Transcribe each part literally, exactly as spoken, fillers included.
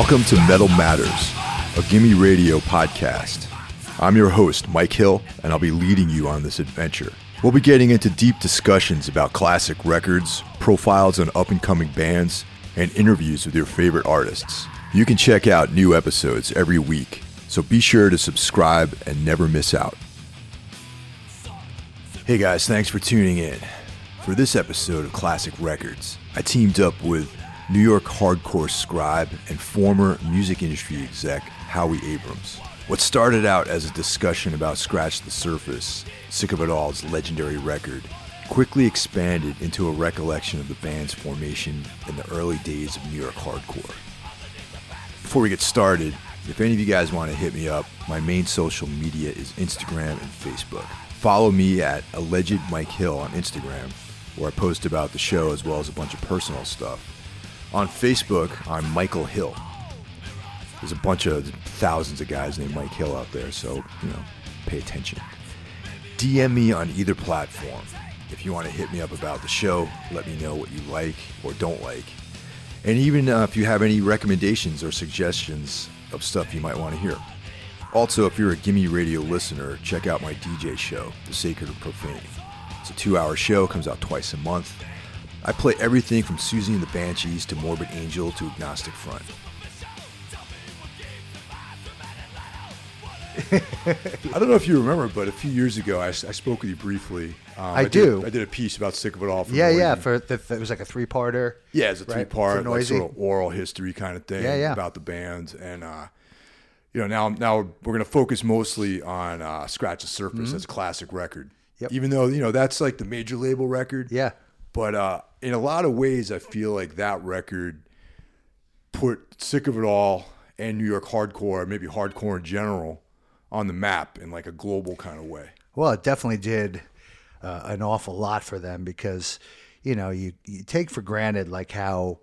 Welcome to Metal Matters, a Gimme Radio podcast. I'm your host, Mike Hill, and I'll be leading you on this adventure. We'll be getting into deep discussions about classic records, profiles on up-and-coming bands, and interviews with your favorite artists. You can check out new episodes every week, so be sure to subscribe and never miss out. Hey guys, thanks for tuning in. For this episode of Classic Records, I teamed up with New York hardcore scribe and former music industry exec Howie Abrams. What started out as a discussion about Scratch the Surface, Sick of It All's legendary record, quickly expanded into a recollection of the band's formation in the early days of New York hardcore. Before we get started, if any of you guys want to hit me up, my main social media is Instagram and Facebook. Follow me at Alleged Mike Hill on Instagram, where I post about the show as well as a bunch of personal stuff. On Facebook, I'm Michael Hill. There's a bunch of thousands of guys named Mike Hill out there, so, you know, pay attention. D M me on either platform. If you want to hit me up about the show, let me know what you like or don't like. And even uh, if you have any recommendations or suggestions of stuff you might want to hear. Also, if you're a Gimme Radio listener, check out my D J show, The Sacred of Profanity. It's a two-hour show, comes out twice a month. I play everything from Susie and the Banshees to Morbid Angel to Agnostic Front. I don't know if you remember, but a few years ago, I, I spoke with you briefly. Um, I, I do. Did, I did a piece about Sick of It All. For yeah, Northern. yeah. For the, it was like a three-parter. Yeah, it's a right? three-part, like sort of oral history kind of thing yeah, yeah. about the band. And, uh, you know, now now we're, we're going to focus mostly on uh, Scratch the Surface. Mm-hmm. That's a classic record. Yep. Even though, you know, that's like the major label record. Yeah. But uh, in a lot of ways, I feel like that record put Sick of It All and New York hardcore, maybe hardcore in general, on the map in like a global kind of way. Well, it definitely did uh, an awful lot for them because, you know, you, you take for granted like how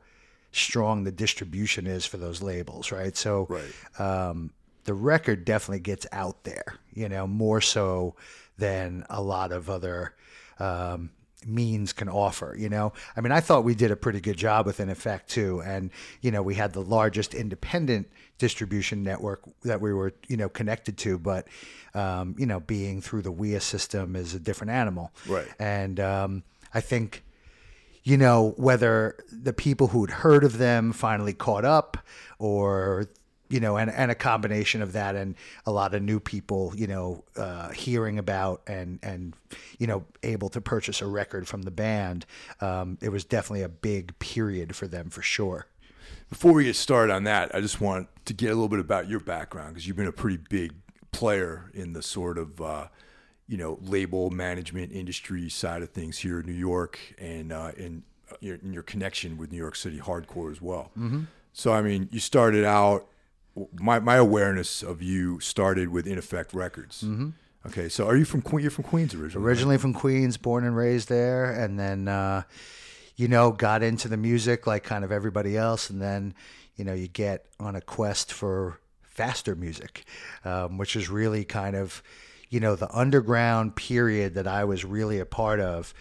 strong the distribution is for those labels, right? So right. Um, the record definitely gets out there, you know, more so than a lot of other um means can offer, you know? I mean, I thought we did a pretty good job with In Effect too. And, you know, we had the largest independent distribution network that we were, you know, connected to, but, um, you know, being through the W I A system is a different animal. Right. And um, I think, you know, whether the people who'd heard of them finally caught up or, you know, and, and a combination of that and a lot of new people, you know, uh, hearing about and, and, you know, able to purchase a record from the band. Um, it was definitely a big period for them for sure. Before we get started on that, I just want to get a little bit about your background because you've been a pretty big player in the sort of, uh, you know, label management industry side of things here in New York and uh, in, your, in your connection with New York City hardcore as well. Mm-hmm. So, I mean, you started out. My my awareness of you started with In Effect Records. Mm-hmm. Okay, so are you from Queens? You're from Queens originally. Originally right? From Queens, born and raised there, and then uh, you know got into the music like kind of everybody else, and then you know you get on a quest for faster music, um, which is really kind of you know the underground period that I was really a part of.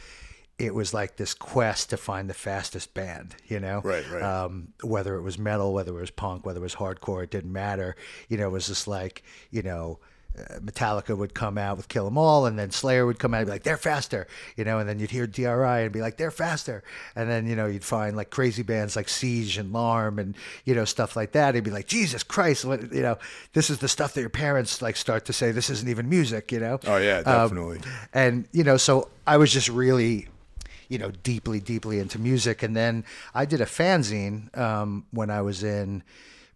It was like this quest to find the fastest band, you know, right, right. Um, whether it was metal, whether it was punk, whether it was hardcore, it didn't matter. You know, it was just like, you know, uh, Metallica would come out with Kill 'Em All and then Slayer would come out and be like, they're faster, you know, and then you'd hear D R I and be like, they're faster. And then, you know, you'd find like crazy bands like Siege and Larm and, you know, stuff like that. It'd be like, Jesus Christ, what, you know, this is the stuff that your parents like start to say, this isn't even music, you know? Oh yeah, definitely. Um, and, you know, so I was just really... you know, deeply, deeply into music. And then I did a fanzine um, when I was in,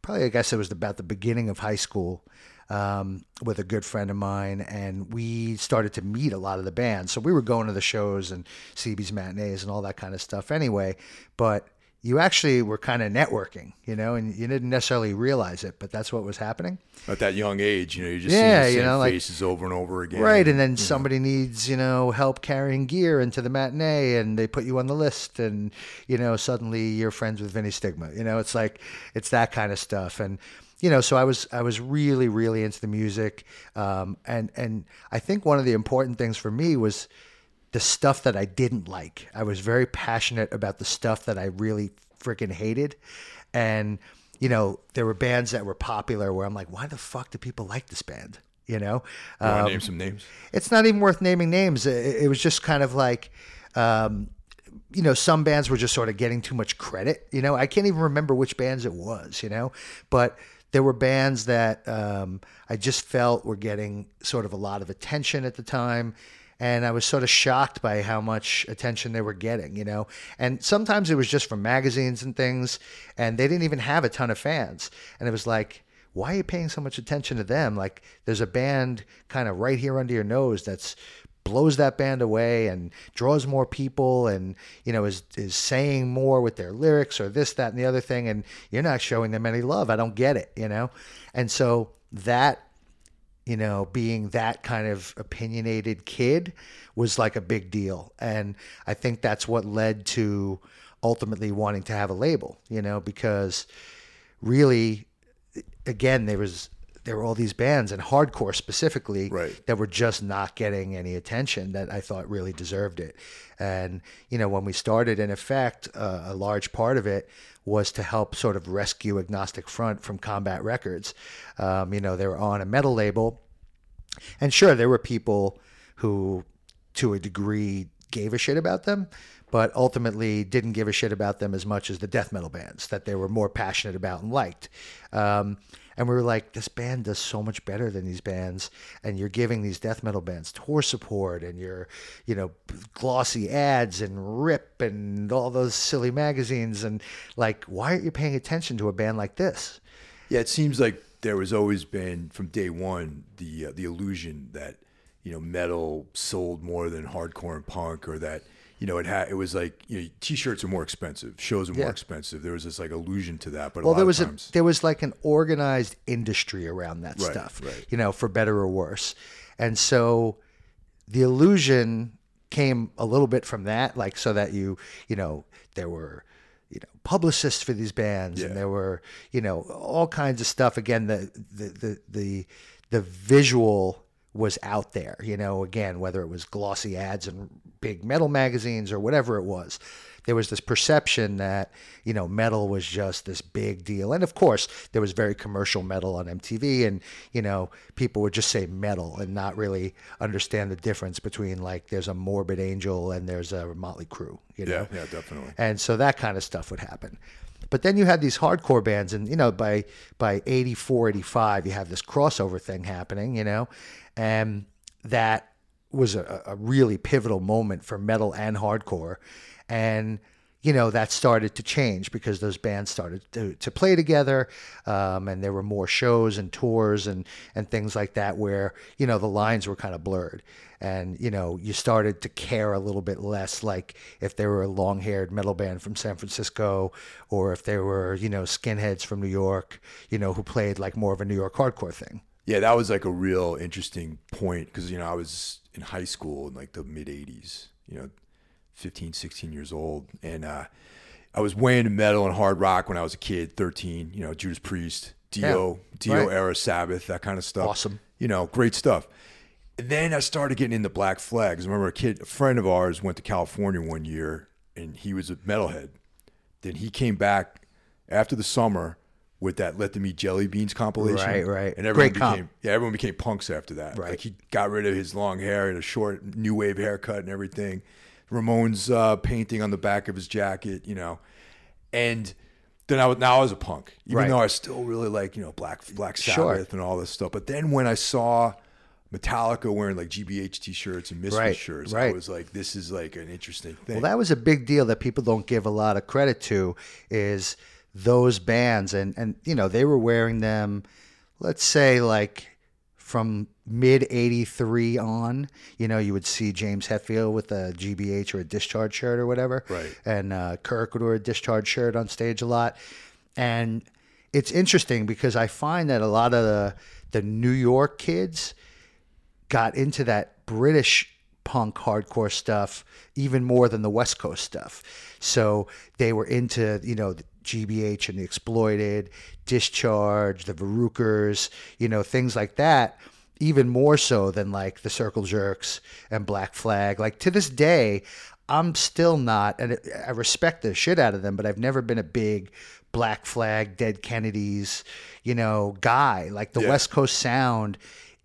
probably, I guess it was about the beginning of high school um, with a good friend of mine. And we started to meet a lot of the bands. So we were going to the shows and C B's matinees and all that kind of stuff anyway. But you actually were kind of networking, you know, and you didn't necessarily realize it, but that's what was happening. At that young age, you know, you're just yeah, seeing the same you know, like, faces over and over again. Right, and then somebody know. needs, you know, help carrying gear into the matinee, and they put you on the list, and, you know, suddenly you're friends with Vinny Stigma. You know, it's like, it's that kind of stuff. And, you know, so I was I was really, really into the music, um, and and I think one of the important things for me was the stuff that I didn't like. I was very passionate about the stuff that I really freaking hated. And, you know, there were bands that were popular where I'm like, why the fuck do people like this band? You know, um, you want to name some names? It's not even worth naming names. It, it was just kind of like, um, you know, some bands were just sort of getting too much credit. You know, I can't even remember which bands it was, you know, but there were bands that um, I just felt were getting sort of a lot of attention at the time. And I was sort of shocked by how much attention they were getting, you know. And sometimes it was just from magazines and things, and they didn't even have a ton of fans. And it was like, why are you paying so much attention to them? Like, there's a band kind of right here under your nose that's blows that band away and draws more people and, you know, is is saying more with their lyrics or this, that, and the other thing, and you're not showing them any love. I don't get it, you know. And so that, you know, being that kind of opinionated kid was like a big deal. And I think that's what led to ultimately wanting to have a label, you know, because really, again, there was, there were all these bands and hardcore specifically right. that were just not getting any attention that I thought really deserved it. And, you know, when we started In Effect, uh, a large part of it was to help sort of rescue Agnostic Front from Combat Records. Um, you know, they were on a metal label. And sure, there were people who, to a degree, gave a shit about them, but ultimately didn't give a shit about them as much as the death metal bands that they were more passionate about and liked. Um, and we were like, this band does so much better than these bands, and you're giving these death metal bands tour support, and you're, you know, glossy ads and Rip and all those silly magazines, and like, why aren't you paying attention to a band like this? Yeah, it seems like there was always been, from day one, the uh, the illusion that, you know, metal sold more than hardcore and punk, or that, you know, it had, it was like, you know, t-shirts are more expensive, shows are more yeah. expensive. There was this like illusion to that, but well, a lot there was of times... a, there was like an organized industry around that right, stuff, right. you know, for better or worse. And so the illusion came a little bit from that, like, so that you, you know, there were, you know, publicists for these bands yeah. and there were, you know, all kinds of stuff. Again, the, the, the, the, the visual was out there, you know, again, whether it was glossy ads and big metal magazines or whatever it was, there was this perception that, you know, metal was just this big deal. And of course, there was very commercial metal on M T V, and, you know, people would just say metal and not really understand the difference between, like, there's a Morbid Angel and there's a Motley Crue, you know? Yeah, yeah, definitely. And so that kind of stuff would happen. But then you had these hardcore bands, and, you know, by by eighty-four, eighty-five, you have this crossover thing happening, you know, and that was a, a really pivotal moment for metal and hardcore. And, you know, that started to change because those bands started to, to play together, um, and there were more shows and tours and, and things like that where, you know, the lines were kind of blurred. And, you know, you started to care a little bit less, like if they were a long-haired metal band from San Francisco, or if they were, you know, skinheads from New York, you know, who played like more of a New York hardcore thing. Yeah, that was like a real interesting point because, you know, I was in high school in like the mid-eighties, you know, fifteen, sixteen years old, and uh, I was way into metal and hard rock when I was a kid, thirteen, you know, Judas Priest, Dio, yeah, Dio right. era Sabbath, that kind of stuff. Awesome. You know, great stuff. And then I started getting into Black Flag. I remember a kid, a friend of ours went to California one year, and he was a metalhead. Then he came back after the summer with that Let Them Eat Jelly Beans compilation. Right, right. And everyone Great became comp. yeah, everyone became punks after that. Right. Like he got rid of his long hair and a short new wave haircut and everything. Ramones uh, painting on the back of his jacket, you know. And then I was, now I was a punk, even right. though I still really like, you know, Black Black Sabbath sure. and all this stuff. But then when I saw Metallica wearing like G B H t-shirts and Misfits right, shirts, right. I was like, this is like an interesting thing. Well, that was a big deal that people don't give a lot of credit to, is those bands, and, and you know, they were wearing them, let's say like from mid eighty-three on, you know, you would see James Hetfield with a G B H or a Discharge shirt or whatever. Right. And uh, Kirk would wear a Discharge shirt on stage a lot. And it's interesting because I find that a lot of the, the New York kids got into that British punk hardcore stuff even more than the West Coast stuff. So they were into, you know, the G B H and the Exploited, Discharge, the Verrucers, you know, things like that, even more so than like the Circle Jerks and Black Flag. Like to this day, I'm still not, and I respect the shit out of them, but I've never been a big Black Flag, Dead Kennedys, you know, guy. Like the yeah. West Coast sound,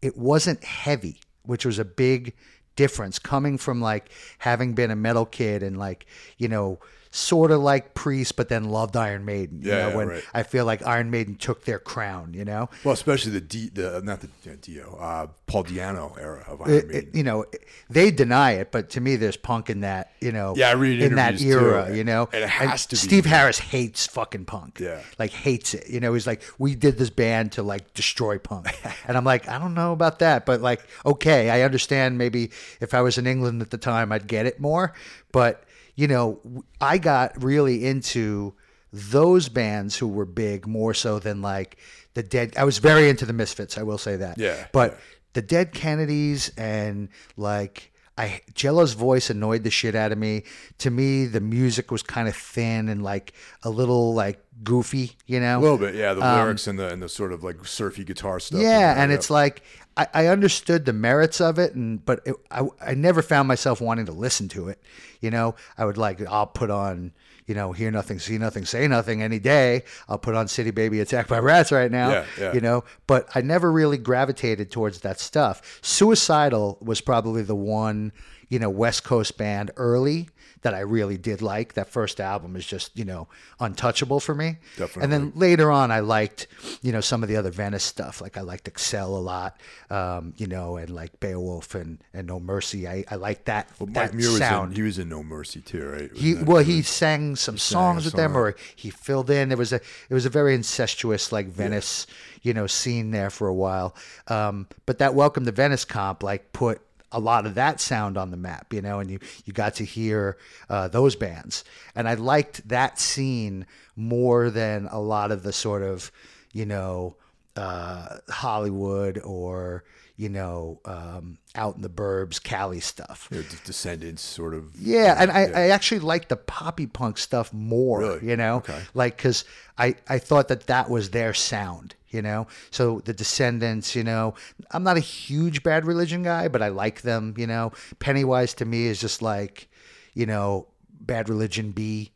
it wasn't heavy, which was a big difference coming from like having been a metal kid and like, you know, sort of like Priest, but then loved Iron Maiden. You yeah, know, yeah, when right. I feel like Iron Maiden took their crown, you know? Well, especially the, D, the not the you know, Dio, uh, Paul Di'Anno era of Iron it, Maiden. It, you know, they deny it, but to me, there's punk in that, you know, yeah, I read in that era, too, you know? And it has and to Steve be. Steve Harris hates fucking punk. Yeah. Like, hates it. You know, he's like, we did this band to, like, destroy punk. And I'm like, I don't know about that, but, like, okay, I understand maybe if I was in England at the time, I'd get it more, but... You know, I got really into those bands who were big more so than like the Dead. I was very into the Misfits, I will say that. Yeah. But yeah. the Dead Kennedys and like I Jello's voice annoyed the shit out of me. To me, the music was kind of thin and like a little like goofy, you know, a little bit. Yeah. The lyrics um, and the and the sort of like surfy guitar stuff. Yeah. And it's like. I, I understood the merits of it, and but it, I, I never found myself wanting to listen to it. You know, I would like, I'll put on, you know, Hear Nothing, See Nothing, Say Nothing any day. I'll put on City Baby, Attacked by Rats right now, yeah, yeah. you know, but I never really gravitated towards that stuff. Suicidal was probably the one, you know, West Coast band early that I really did like. That first album is just, you know, untouchable for me. Definitely. And then later on, I liked, you know, some of the other Venice stuff. Like I liked Excel a lot, um, you know, and like Beowulf and, and No Mercy. I, I liked that, well, Mike that Muir sound. Was in, he was in No Mercy too, right? He, well, good? he sang some he sang songs with song. them, or he filled in. It was a it was a very incestuous like Venice, yeah. you know, scene there for a while. Um, but that Welcome to Venice comp like put a lot of that sound on the map, you know, and you, you got to hear uh, those bands. And I liked that scene more than a lot of the sort of, you know, uh, Hollywood or, you know, um, out in the burbs, Cali stuff. Yeah, Descendants sort of. Yeah, and I, yeah. I actually liked the poppy punk stuff more, really? you know, okay. like because I, I thought that that was their sound. You know, so the Descendants, you know, I'm not a huge Bad Religion guy, but I like them, you know. Pennywise to me is just like, you know, Bad Religion B,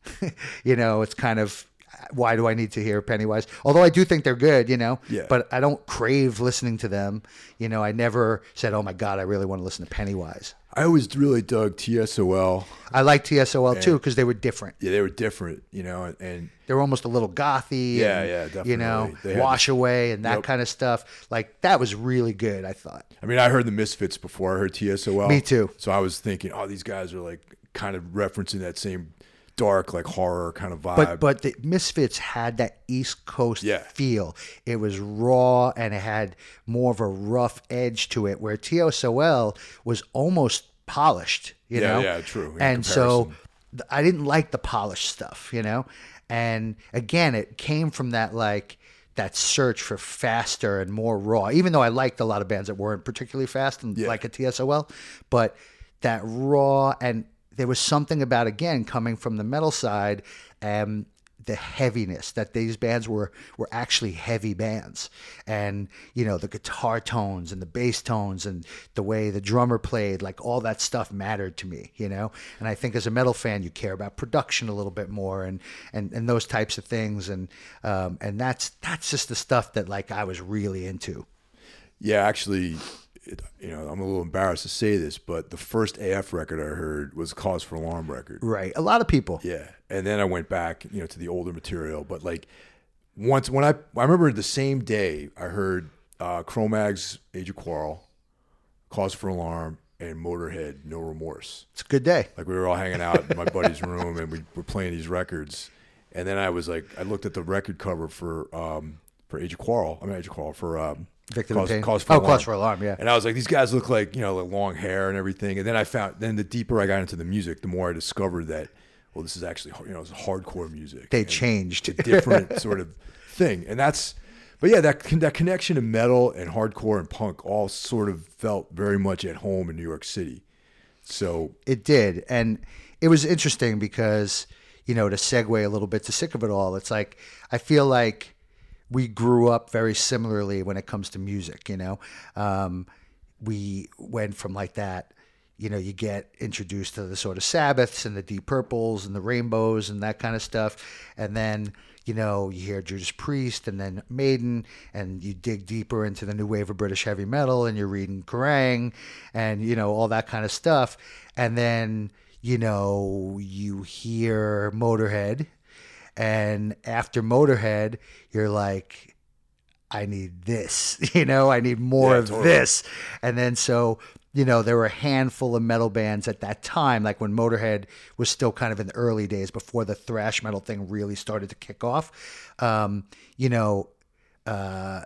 you know, it's kind of, why do I need to hear Pennywise? Although I do think they're good, you know, yeah. but I don't crave listening to them. You know, I never said, oh my God, I really want to listen to Pennywise. I always really dug T S O L. I like T S O L and, too, because they were different. Yeah, they were different, you know, and, and they were almost a little gothy. Yeah, and, yeah, definitely. You know, they Wash had, Away and that yep. kind of stuff. Like that was really good, I thought. I mean, I heard the Misfits before I heard T S O L. Me too. So I was thinking, oh, these guys are like kind of referencing that same dark, like horror kind of vibe. But but the Misfits had that East Coast yeah. feel. It was raw and it had more of a rough edge to it, where T S O L was almost polished, you yeah, know? Yeah, true. In and comparison. So I didn't like the polished stuff, you know? And again, it came from that, like, that search for faster and more raw, even though I liked a lot of bands that weren't particularly fast and yeah. like a T S O L, but that raw and there was something about, again, coming from the metal side, um, the heaviness, that these bands were were actually heavy bands. And, you know, the guitar tones and the bass tones and the way the drummer played, like all that stuff mattered to me, you know? And I think as a metal fan, you care about production a little bit more and and, and those types of things. And um, and that's that's just the stuff that, like, I was really into. Yeah, actually... It, you know, I'm a little embarrassed to say this, but the first A F record I heard was Cause for Alarm record. Right. A lot of people. Yeah. And then I went back, you know, to the older material. But like once when I, I remember the same day I heard uh, Cro-Mags, Age of Quarrel, Cause for Alarm, and Motorhead, No Remorse. It's a good day. Like we were all hanging out in my buddy's room and we were playing these records. And then I was like, I looked at the record cover for, um, for Age of Quarrel. I mean, Age of Quarrel for, um, Victim cause, cause for oh, alarm. Cause for Alarm, yeah. And I was like, these guys look like, you know, like long hair and everything. And then I found, then the deeper I got into the music, the more I discovered that, well, this is actually, you know, it's hardcore music. They changed. It's a different sort of thing. And that's, but yeah, that that connection to metal and hardcore and punk all sort of felt very much at home in New York City. So. It did. And it was interesting because, you know, to segue a little bit to Sick of It All, it's like, I feel like, we grew up very similarly when it comes to music, you know. Um, we went from like that you know, you get introduced to the sort of Sabbaths and the Deep Purples and the Rainbows and that kind of stuff. And then, you know, you hear Judas Priest and then Maiden, and you dig deeper into the new wave of British heavy metal, and you're reading Kerrang and, you know, all that kind of stuff. And then, you know, you hear Motorhead, and after Motorhead, you're like, I need this, you know, I need more yeah, of totally. this. And then so, you know, there were a handful of metal bands at that time, like when Motorhead was still kind of in the early days before the thrash metal thing really started to kick off. Um, you know, uh,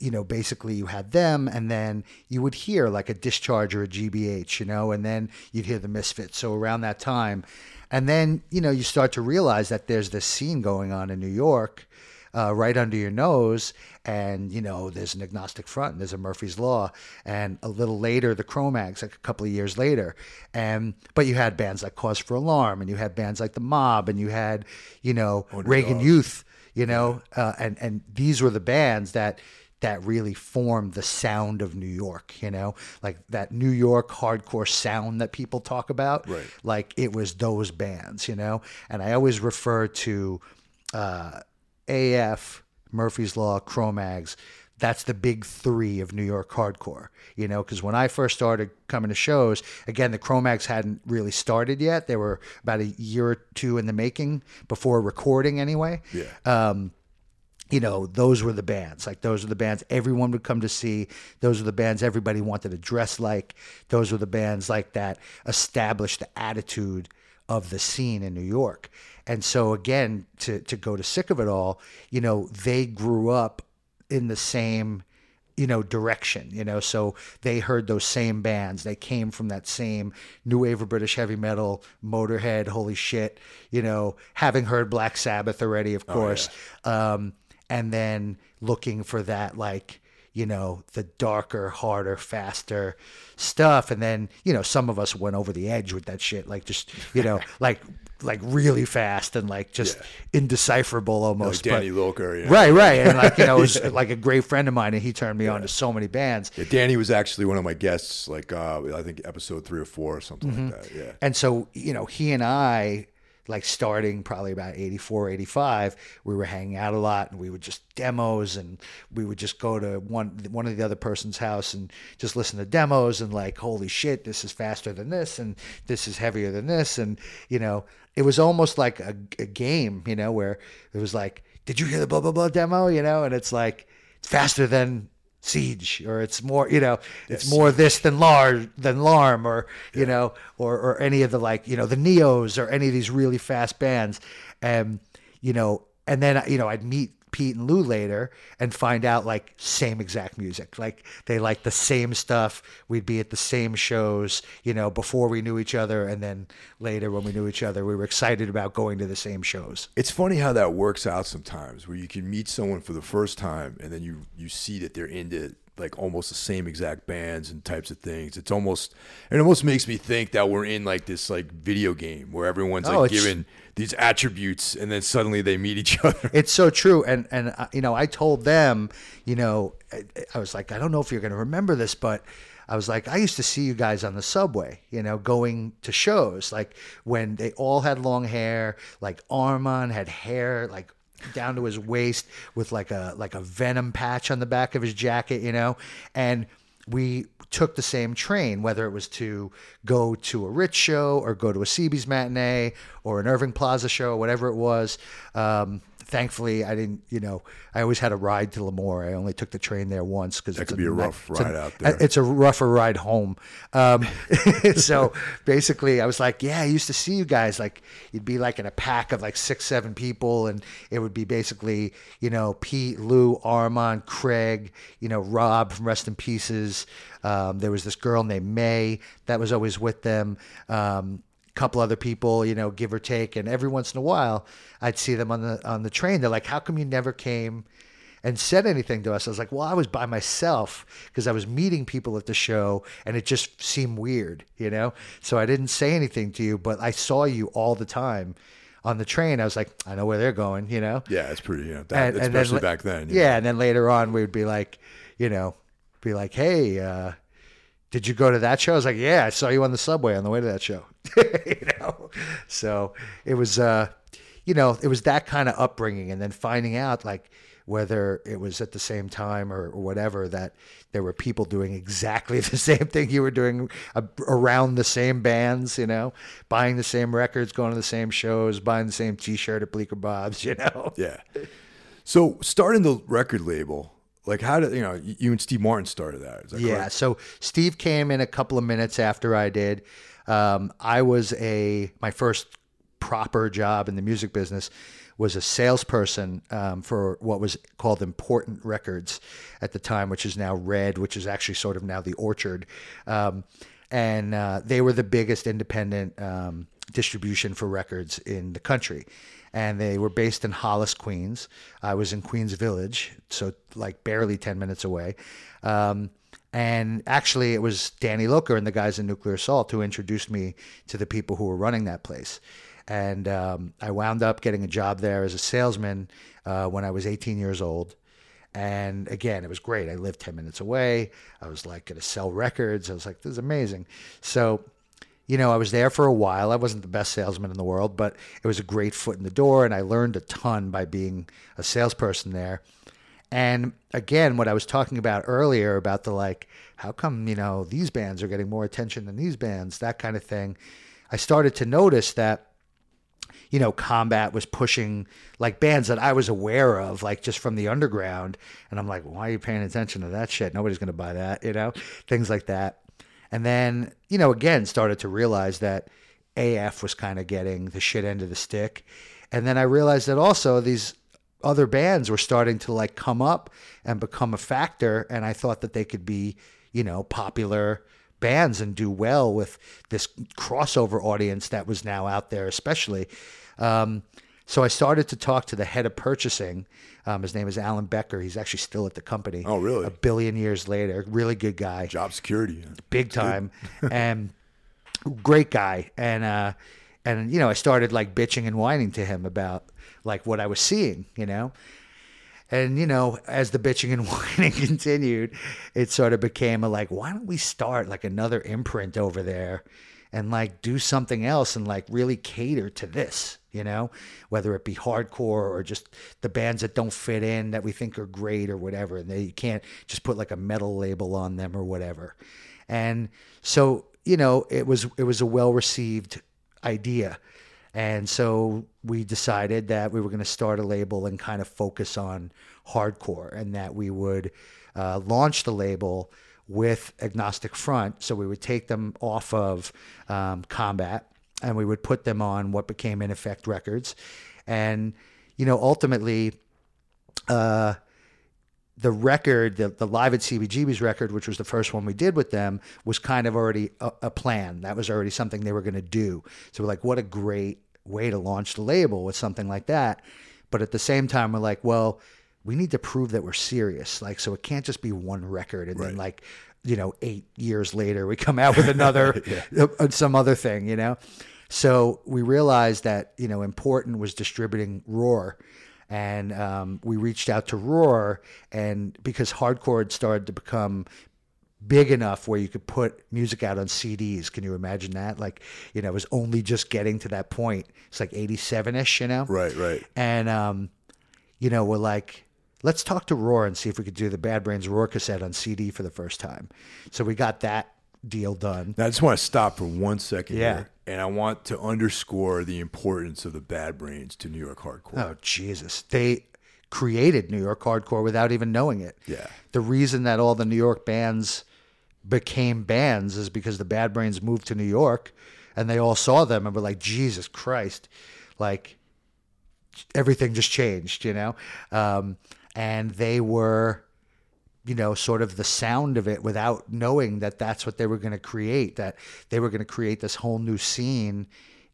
you know, basically you had them, and then you would hear like a Discharge or a G B H, you know, and then you'd hear the Misfits. So around that time, and then, you know, you start to realize that there's this scene going on in New York, Uh, right under your nose, and you know, there's an Agnostic Front and there's a Murphy's Law, and a little later the Cro-Mags, like a couple of years later, and but you had bands like Cause for Alarm, and you had bands like The Mob, and you had, you know, Order Reagan Dogs. Youth, you know, yeah. uh, and and these were the bands that that really formed the sound of New York, you know, like that New York hardcore sound that people talk about, right. Like it was those bands, you know, and I always refer to uh A F, Murphy's Law, Cro-Mags, that's the big three of New York hardcore, you know, because when I first started coming to shows, again, the Cro-Mags hadn't really started yet. They were about a year or two in the making before recording anyway. Yeah. Um, you know, those were the bands, like those are the bands everyone would come to see. Those are the bands everybody wanted to dress like. Those were the bands like that established the attitude of the scene in New York. And so again, to, to go to Sick of It All, you know, they grew up in the same, you know, direction, you know, so they heard those same bands. They came from that same new wave of British heavy metal, Motorhead, holy shit, you know, having heard Black Sabbath already, of course. Oh, yeah. Um, and then looking for that, like, you know, the darker, harder, faster stuff. And then, you know, some of us went over the edge with that shit, like just, you know, like like really fast and like just yeah. indecipherable almost. Like Danny Loker. Yeah. Right, right. And like, you know, it was yeah. like a great friend of mine, and he turned me yeah. on to so many bands. Yeah, Danny was actually one of my guests, like uh, I think episode three or four or something mm-hmm. like that. Yeah. And so, you know, he and I, like starting probably about eighty-four, eighty-five, we were hanging out a lot, and we would just demos, and we would just go to one one of the other person's house and just listen to demos, and like, holy shit, this is faster than this, and this is heavier than this. And, you know, it was almost like a, a game, you know, where it was like, did you hear the blah, blah, blah demo? You know, and it's like faster than Siege, or it's more, you know, yes. it's more this than Larm, than Larm, or yeah. you know, or or any of the, like, you know, the Neos, or any of these really fast bands, and you know, and then you know, I'd meet Pete and Lou later and find out like same exact music, like they like the same stuff. We'd be at the same shows, you know, before we knew each other, and then later when we knew each other, we were excited about going to the same shows. It's funny how that works out sometimes, where you can meet someone for the first time, and then you you see that they're into like almost the same exact bands and types of things. It's almost, it almost makes me think that we're in like this like video game where everyone's oh, like given these attributes, and then suddenly they meet each other. It's so true. And, and uh, you know, I told them, you know, I, I was like, I don't know if you're going to remember this, but I was like, I used to see you guys on the subway, you know, going to shows, like when they all had long hair, like Armand had hair, like down to his waist with like a like a Venom patch on the back of his jacket, you know, and we took the same train, whether it was to go to a Ritz show or go to a Seabees matinee or an Irving Plaza show, whatever it was. Um, thankfully, I didn't, you know, I always had a ride to Lemoore. I only took the train there once because it could be a rough ride out there. It's a rougher ride home. Um, so basically, I was like, yeah, I used to see you guys. Like, you'd be like in a pack of like six, seven people, and it would be basically, you know, Pete, Lou, Armand, Craig, you know, Rob from Rest in Pieces. Um, there was this girl named May that was always with them. Um, couple other people, you know, give or take. And every once in a while I'd see them on the on the train. They're like, how come you never came and said anything to us? I was like, well, I was by myself because I was meeting people at the show, and it just seemed weird, you know, so I didn't say anything to you, but I saw you all the time on the train. I was like, I know where they're going, you know. Yeah, it's pretty, you know, that, and, especially and then, back then. Yeah, know? And then later on we would be like, you know, be like, hey, uh did you go to that show? I was like, yeah, I saw you on the subway on the way to that show. You know, so it was, uh, you know, it was that kind of upbringing, and then finding out, like, whether it was at the same time or, or whatever, that there were people doing exactly the same thing you were doing, uh, around the same bands, you know, buying the same records, going to the same shows, buying the same T-shirt at Bleecker Bob's, you know? Yeah. So starting the record label, like, how did, you know, you and Steve Martin started that? Is that yeah. Correct? So Steve came in a couple of minutes after I did. Um, I was a, my first proper job in the music business was a salesperson um, for what was called Important Records at the time, which is now Red, which is actually sort of now the Orchard. Um, and uh, they were the biggest independent um, distribution for records in the country. And they were based in Hollis, Queens. I was in Queens Village, so like barely ten minutes away. Um, and actually it was Danny Loker and the guys in Nuclear Assault who introduced me to the people who were running that place. And um, I wound up getting a job there as a salesman uh, when I was eighteen years old. And again, it was great. I lived ten minutes away. I was like going to sell records. I was like, this is amazing. So, you know, I was there for a while. I wasn't the best salesman in the world, but it was a great foot in the door. And I learned a ton by being a salesperson there. And again, what I was talking about earlier about the, like, how come, you know, these bands are getting more attention than these bands, that kind of thing. I started to notice that, you know, Combat was pushing, like, bands that I was aware of, like, just from the underground. And I'm like, why are you paying attention to that shit? Nobody's going to buy that, you know, things like that. And then, you know, again, started to realize that A F was kind of getting the shit end of the stick. And then I realized that also these other bands were starting to, like, come up and become a factor. And I thought that they could be, you know, popular bands and do well with this crossover audience that was now out there, especially. Um, so I started to talk to the head of purchasing. Um, his name is Alan Becker. He's actually still at the company. Oh, really? A billion years later. Really good guy. Job security. Big time. And great guy. And, uh, and, you know, I started, like, bitching and whining to him about, like, what I was seeing, you know. And, you know, as the bitching and whining continued, it sort of became a, like, why don't we start, like, another imprint over there and, like, do something else and, like, really cater to this, you know, whether it be hardcore or just the bands that don't fit in that we think are great or whatever. And they, you can't just put, like, a metal label on them or whatever. And so, you know, it was it was a well-received idea. And so we decided that we were going to start a label and kind of focus on hardcore, and that we would uh, launch the label with Agnostic Front. So we would take them off of um, Combat, and we would put them on what became In Effect Records. And, you know, ultimately, uh, the record, the, the Live at C B G B's record, which was the first one we did with them, was kind of already a, a plan. That was already something they were going to do. So we're like, what a great way to launch the label with something like that. But at the same time, we're like, well, we need to prove that we're serious. Like, so it can't just be one record and right. then, like, you know, eight years later we come out with another yeah. some other thing, you know. So we realized that, you know, Important was distributing Roar, and um, we reached out to Roar, and because hardcore had started to become big enough where you could put music out on C Ds. Can you imagine that? Like, you know, it was only just getting to that point. It's like eighty-seven-ish, you know? Right, right. And, um, you know, we're like, let's talk to Roar and see if we could do the Bad Brains Roar cassette on C D for the first time. So we got that deal done. Now, I just want to stop for one second yeah. here. And I want to underscore the importance of the Bad Brains to New York hardcore. Oh, Jesus. They created New York hardcore without even knowing it. Yeah. The reason that all the New York bands became bands is because the Bad Brains moved to New York and they all saw them and were like, Jesus Christ, like, everything just changed, you know? Um, and they were, you know, sort of the sound of it without knowing that that's what they were going to create, that they were going to create this whole new scene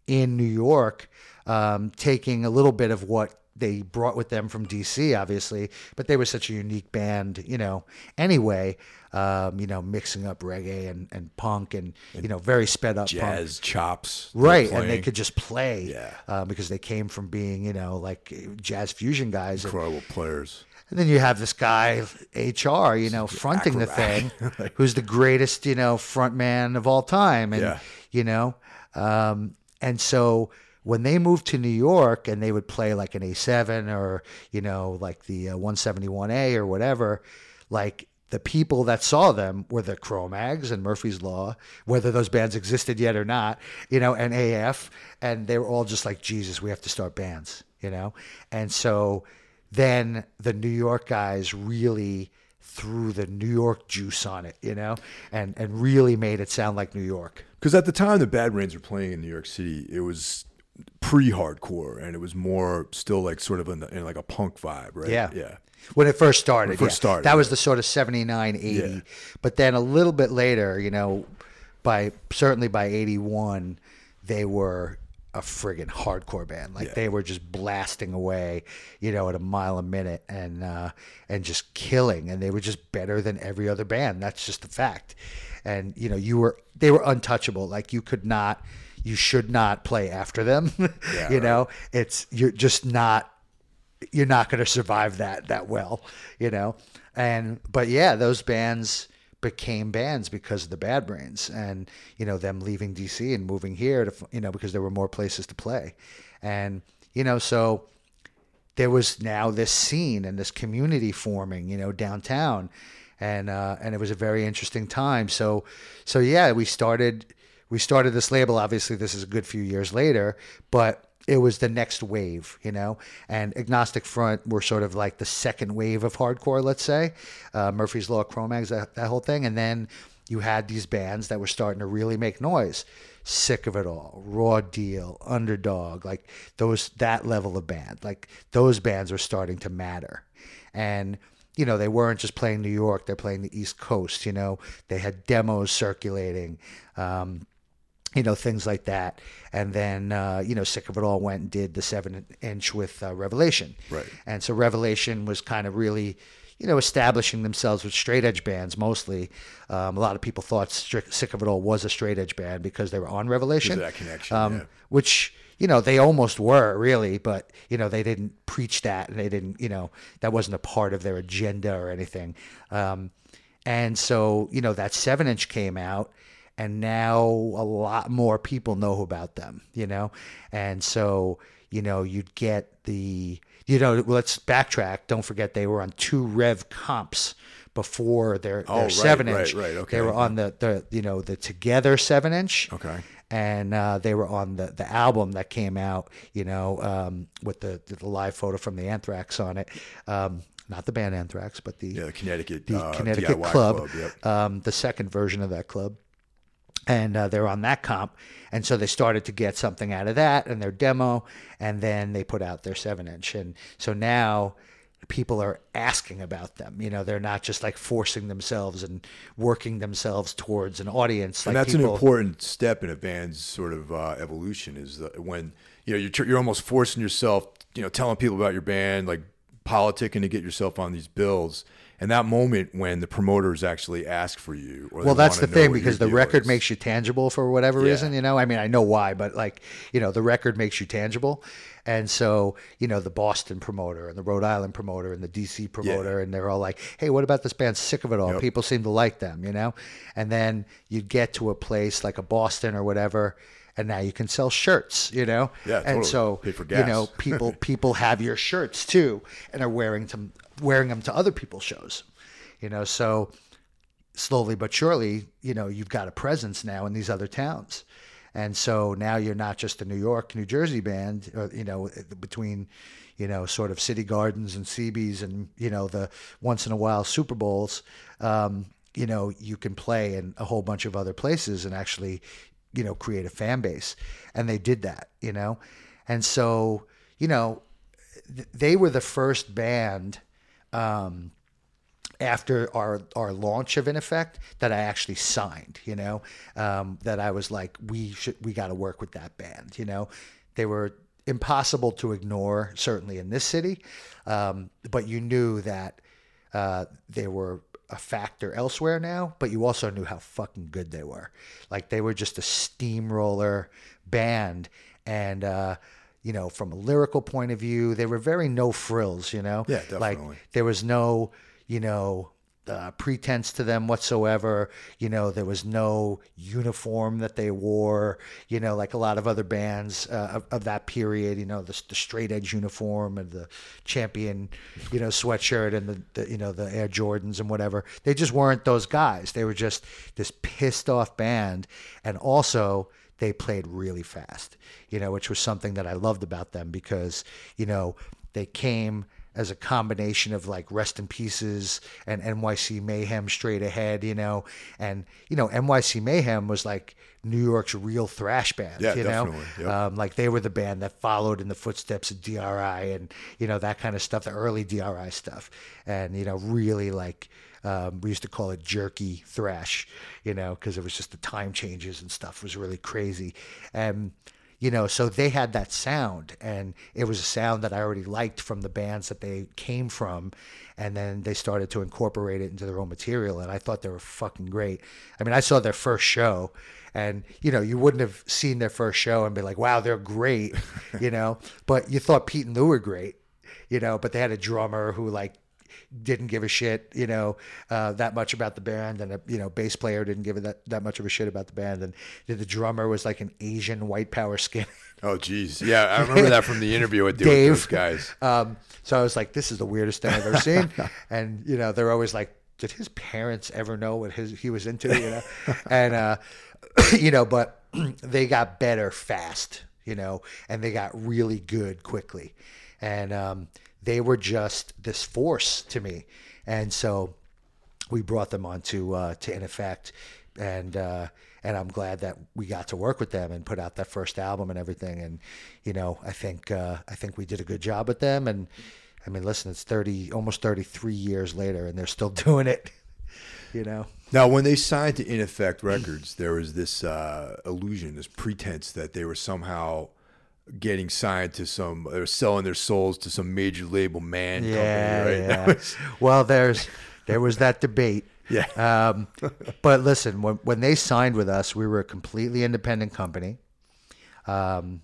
in New York, um, taking a little bit of what they brought with them from D C, obviously, but they were such a unique band, you know, anyway, um, you know, mixing up reggae and, and punk and, and, you know, very sped up jazz punk. Chops. Right. And they could just play yeah. uh, because they came from being, you know, like jazz fusion guys. Incredible and, players. And then you have this guy, H R, you know, fronting the thing, who's the greatest, you know, front man of all time. And, yeah. you know, um, and so when they moved to New York and they would play like an A seven or, you know, like the uh, one seventy-one A or whatever, like the people that saw them were the Cro-Mags and Murphy's Law, whether those bands existed yet or not, you know, and A F. And they were all just like, Jesus, we have to start bands, you know? And so then the New York guys really threw the New York juice on it, you know, and and really made it sound like New York. Because at the time the Bad Brains were playing in New York City, it was pre-hardcore, and it was more still like sort of in, the, in like a punk vibe, right? Yeah, yeah. When it first started, when it first yeah. started, that was the sort of seventy-nine, eighty. Yeah. But then a little bit later, you know, by certainly by eighty-one, they were a friggin' hardcore band. Like yeah. they were just blasting away, you know, at a mile a minute and, uh, and just killing. And they were just better than every other band. That's just a fact. And, you know, you were, they were untouchable. Like you could not, you should not play after them. Yeah, you right. know, it's, you're just not, you're not going to survive that, that well, you know? And, but yeah, those bands became bands because of the Bad Brains and, you know, them leaving D C and moving here to, you know, because there were more places to play. And, you know, so there was now this scene and this community forming, you know, downtown. And, uh, and it was a very interesting time. So, so yeah, we started, we started this label. Obviously this is a good few years later, but it was the next wave, you know, and Agnostic Front were sort of like the second wave of hardcore, let's say, uh, Murphy's Law, Cro-Mags, that, that whole thing. And then you had these bands that were starting to really make noise. Sick of It All, Raw Deal, Underdog, like those, that level of band, like those bands were starting to matter. And, you know, they weren't just playing New York, they're playing the East Coast, you know, they had demos circulating, um, you know, things like that. And then, uh, you know, Sick of It All went and did the seven inch with uh, Revelation. Right. And so Revelation was kind of really, you know, establishing themselves with straight edge bands mostly. Um, a lot of people thought Stric- Sick of It All was a straight edge band because they were on Revelation. That connection, um, yeah. Which, you know, they almost were really, but, you know, they didn't preach that and they didn't, you know, that wasn't a part of their agenda or anything. Um, and so, you know, that seven inch came out. And now a lot more people know about them, you know? And so, you know, you'd get the, you know, let's backtrack. Don't forget they were on two Rev comps before their, oh, their right, seven inch. Right, right, okay. They were on the, the, you know, the Together seven inch. Okay. And uh, they were on the, the album that came out, you know, um, with the, the live photo from the Anthrax on it. Um, Not the band Anthrax, but the, yeah, the Connecticut, the uh, Connecticut D I Y Club, club yep. um, the second version of that club. And uh, they're on that comp. And so they started to get something out of that and their demo. And then they put out their seven inch. And so now people are asking about them. You know, they're not just like forcing themselves and working themselves towards an audience. And like that's people, an important step in a band's sort of uh, evolution is when, you know, you're, tr- you're almost forcing yourself, you know, telling people about your band, like politicking to get yourself on these bills. And that moment when the promoters actually ask for you. Or well, that's the thing, because the record is. Makes you tangible for whatever yeah. reason, you know? I mean, I know why, but like, you know, the record makes you tangible. And so, you know, the Boston promoter and the Rhode Island promoter and the D C promoter, yeah. and they're all like, hey, what about this band Sick of It All? Yep. People seem to like them, you know? And then you get to a place like a Boston or whatever, and now you can sell shirts, you know? Yeah, totally. And so, pay for gas. You know, people people have your shirts too and are wearing them, wearing them to other people's shows, you know? So slowly but surely, you know, you've got a presence now in these other towns. And so now you're not just a New York, New Jersey band, or, you know, between, you know, sort of City Gardens and C B's and, you know, the once in a while Super Bowls, um, you know, you can play in a whole bunch of other places and actually, you know, create a fan base. And they did that, you know? And so, you know, th- they were the first band um, after our, our launch of In Effect that I actually signed, you know, um, that I was like, we should, we got to work with that band, you know, they were, impossible to ignore, certainly in this city. Um, but you knew that uh, they were a factor elsewhere now, but you also knew how fucking good they were. Like, they were just a steamroller band. And, uh, you know, from a lyrical point of view, they were very no frills, you know? Yeah, definitely. Like, there was no, you know, uh, pretense to them whatsoever. You know, there was no uniform that they wore, you know, like a lot of other bands uh, of, of that period, you know, the, the straight edge uniform and the Champion, you know, sweatshirt and the, the, you know, the Air Jordans and whatever. They just weren't those guys. They were just this pissed off band. And also, they played really fast, you know, which was something that I loved about them, because, you know, they came as a combination of like Rest in Pieces and N Y C Mayhem straight ahead, you know, and, you know, N Y C Mayhem was like New York's real thrash band, yeah, you know, yep. um, like they were the band that followed in the footsteps of D R I and, you know, that kind of stuff, the early D R I stuff. And, you know, really like, Um, we used to call it jerky thrash, you know, because it was just the time changes and stuff was really crazy. And, you know, so they had that sound, and it was a sound that I already liked from the bands that they came from. And then they started to incorporate it into their own material. And I thought they were fucking great. I mean, I saw their first show, and, you know, you wouldn't have seen their first show and be like, wow, they're great, you know, but you thought Pete and Lou were great, you know, but they had a drummer who like, didn't give a shit, you know, uh, that much about the band, and a, you know, bass player didn't give it that, that much of a shit about the band, and the drummer was like an Asian white power skin. Oh, geez. Yeah, I remember that from the interview with, Dave. with those guys. Um, so I was like, this is the weirdest thing I've ever seen. And, you know, they're always like, did his parents ever know what his he was into, you know? And, uh, you know, but they got better fast, you know, and they got really good quickly. And, um, they were just this force to me. And so we brought them on to, uh, to In Effect. And, uh, and I'm glad that we got to work with them and put out that first album and everything. And, you know, I think, uh, I think we did a good job with them. And I mean, listen, it's thirty, almost thirty-three years later, and they're still doing it, you know? Now, when they signed to In Effect Records, there was this, uh, illusion, this pretense that they were somehow getting signed to some, or selling their souls to some major label man yeah, company, right? Yeah. Was... Well, there's there was that debate. Yeah. Um, but listen, when when they signed with us, we were a completely independent company. Um,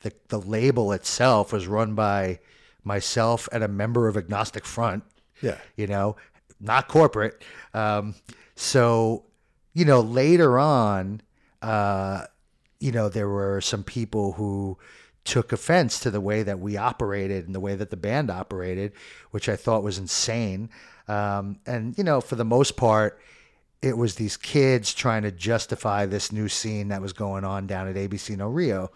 the the label itself was run by myself and a member of Agnostic Front. Yeah. You know, not corporate. Um, so, you know, later on, uh, you know, there were some people who took offense to the way that we operated and the way that the band operated, which I thought was insane. Um, and, you know, for the most part, it was these kids trying to justify this new scene that was going on down at A B C No Rio.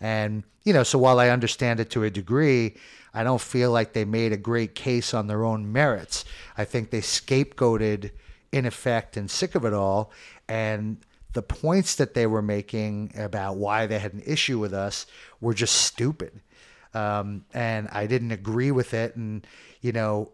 And, you know, so while I understand it to a degree, I don't feel like they made a great case on their own merits. I think they scapegoated In Effect and Sick of It All, and the points that they were making about why they had an issue with us were just stupid. Um, and I didn't agree with it. And, you know,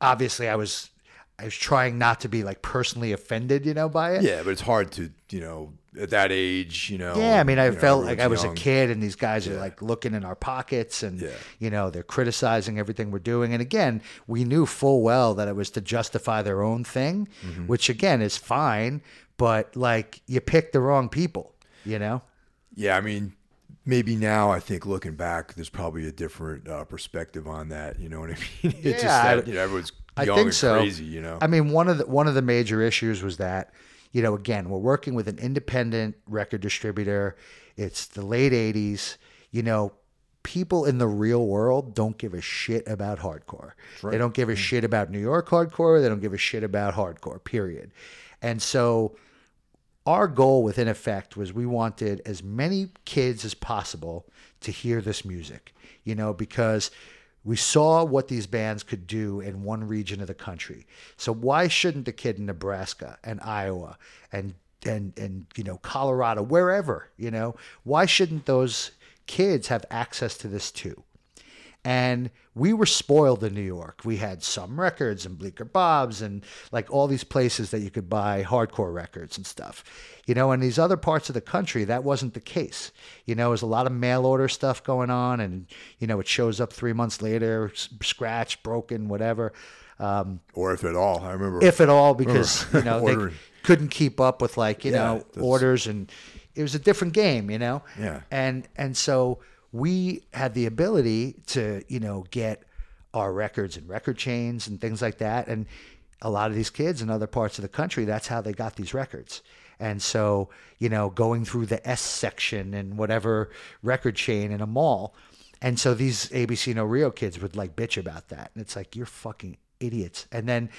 obviously I was, I was trying not to be like personally offended, you know, by it. Yeah. But it's hard to, you know, at that age, you know. Yeah. I mean, I felt know, like I was young. a kid, and these guys yeah. are like looking in our pockets, and, yeah. you know, they're criticizing everything we're doing. And again, we knew full well that it was to justify their own thing, mm-hmm. which again is fine. But, like, you picked the wrong people, you know? Yeah, I mean, maybe now I think looking back, there's probably a different uh, perspective on that, you know what I mean? It's yeah, just that, you know, everyone's young I think and so. crazy, you know? I mean, one of, the, one of the major issues was that, you know, again, we're working with an independent record distributor. It's the late eighties, you know. People in the real world don't give a shit about hardcore. Right. They don't give a mm-hmm. shit about New York hardcore. They don't give a shit about hardcore, period. And so our goal with In Effect was we wanted as many kids as possible to hear this music, you know, because we saw what these bands could do in one region of the country. So why shouldn't the kid in Nebraska and Iowa and, and, and, you know, Colorado, wherever, you know, why shouldn't those kids have access to this too? And we were spoiled in New York. We had Some Records and Bleecker Bob's and like all these places that you could buy hardcore records and stuff. You know, in these other parts of the country, that wasn't the case. You know, there's a lot of mail order stuff going on and, you know, it shows up three months later, scratched, broken, whatever. Um, or if at all, I remember. If at all, because, you know, they couldn't keep up with like, you yeah, know, orders and it was a different game, you know? Yeah. And, and so... we had the ability to, you know, get our records and record chains and things like that. And a lot of these kids in other parts of the country, that's how they got these records. And so, you know, going through the S section and whatever record chain in a mall. And so these A B C No Rio kids would like bitch about that. And it's like, you're fucking idiots. And then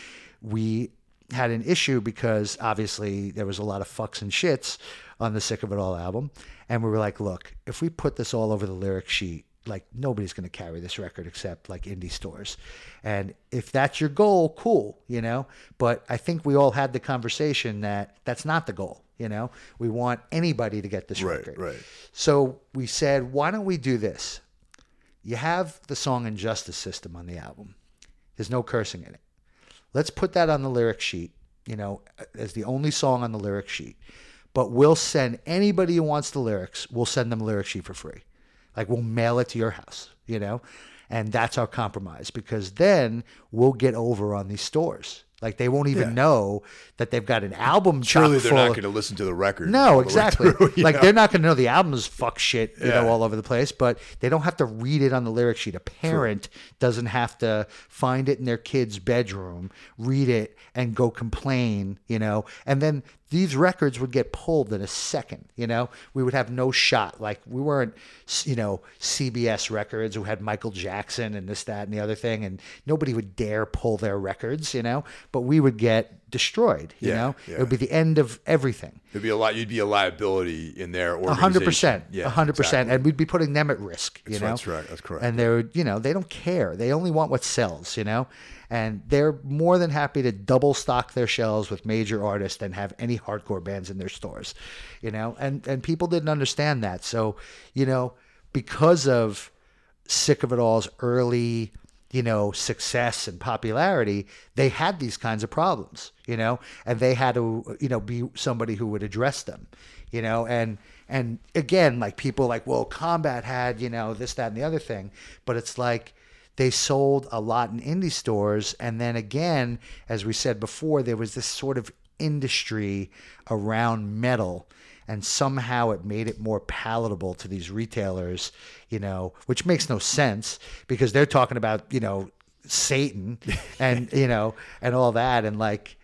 we had an issue because obviously there was a lot of fucks and shits on the Sick of It All album. And we were like, look, if we put this all over the lyric sheet, like nobody's going to carry this record except like indie stores. And if that's your goal, cool, you know, but I think we all had the conversation that that's not the goal. You know, we want anybody to get this right, record. Right. So we said, why don't we do this? You have the song Injustice System on the album. There's no cursing in it. Let's put that on the lyric sheet, you know, as the only song on the lyric sheet. But we'll send anybody who wants the lyrics, we'll send them a lyric sheet for free. Like we'll mail it to your house, you know? And that's our compromise because then we'll get over on these stores. Like they won't even yeah. know that they've got an album. Surely they're not going to listen to the record. No, exactly. Through, like know? They're not going to know the album is fuck shit, you yeah. know, all over the place. But they don't have to read it on the lyric sheet. A parent True. doesn't have to find it in their kid's bedroom, read it, and go complain. You know, and then these records would get pulled in a second. You know, we would have no shot. Like we weren't, you know, C B S Records who had Michael Jackson and this, that, and the other thing, and nobody would dare pull their records. You know. But we would get destroyed, you yeah, know? Yeah. It would be the end of everything. It'd be a lot, you'd be a liability in their organization. one hundred percent. Yeah, one hundred percent. Exactly. And we'd be putting them at risk, you that's know? That's right. That's correct. And they would, you know, they don't care. They only want what sells, you know? And they're more than happy to double stock their shelves with major artists than have any hardcore bands in their stores, you know? And and people didn't understand that. So, you know, because of Sick of It All's early, you know, success and popularity, they had these kinds of problems, you know, and they had to, you know, be somebody who would address them, you know, and, and again, like people like, well, Combat had, you know, this, that, and the other thing, but it's like they sold a lot in indie stores. And then again, as we said before, there was this sort of industry around metal. And somehow it made it more palatable to these retailers, you know, which makes no sense because they're talking about, you know, Satan and, you know, and all that. And like,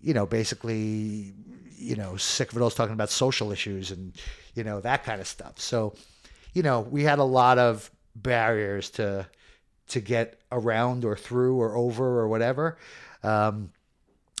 you know, basically, you know, Sick of It All's talking about social issues and, you know, that kind of stuff. So, you know, we had a lot of barriers to to get around or through or over or whatever. Um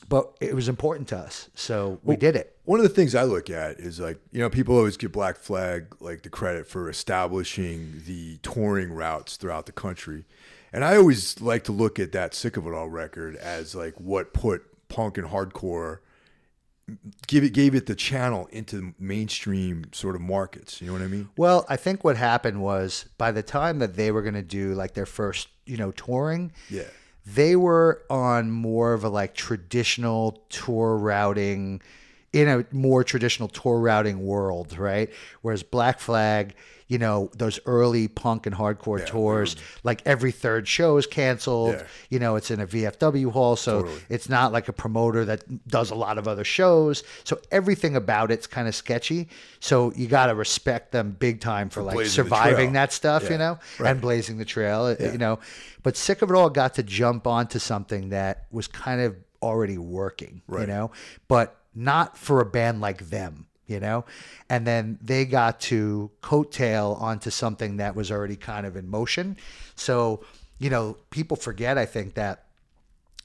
But it was important to us, so we well, did it. One of the things I look at is like, you know, people always give Black Flag like the credit for establishing the touring routes throughout the country. And I always like to look at that Sick of It All record as like what put punk and hardcore, give it gave it the channel into mainstream sort of markets. You know what I mean? Well, I think what happened was by the time that they were going to do like their first, you know, touring. Yeah. They were on more of a like traditional tour routing, in a more traditional tour routing world, right? Whereas Black Flag, you know, those early punk and hardcore yeah, tours, totally. Like every third show is canceled. Yeah. You know, it's in a V F W hall, so totally. It's not like a promoter that does a lot of other shows. So everything about it's kind of sketchy. So you got to respect them big time for, for like surviving that stuff, yeah. you know, right. and blazing the trail, yeah. you know. But Sick of It All got to jump onto something that was kind of already working, right. you know, but not for a band like them, you know? And then they got to coattail onto something that was already kind of in motion. So, you know, people forget, I think, that,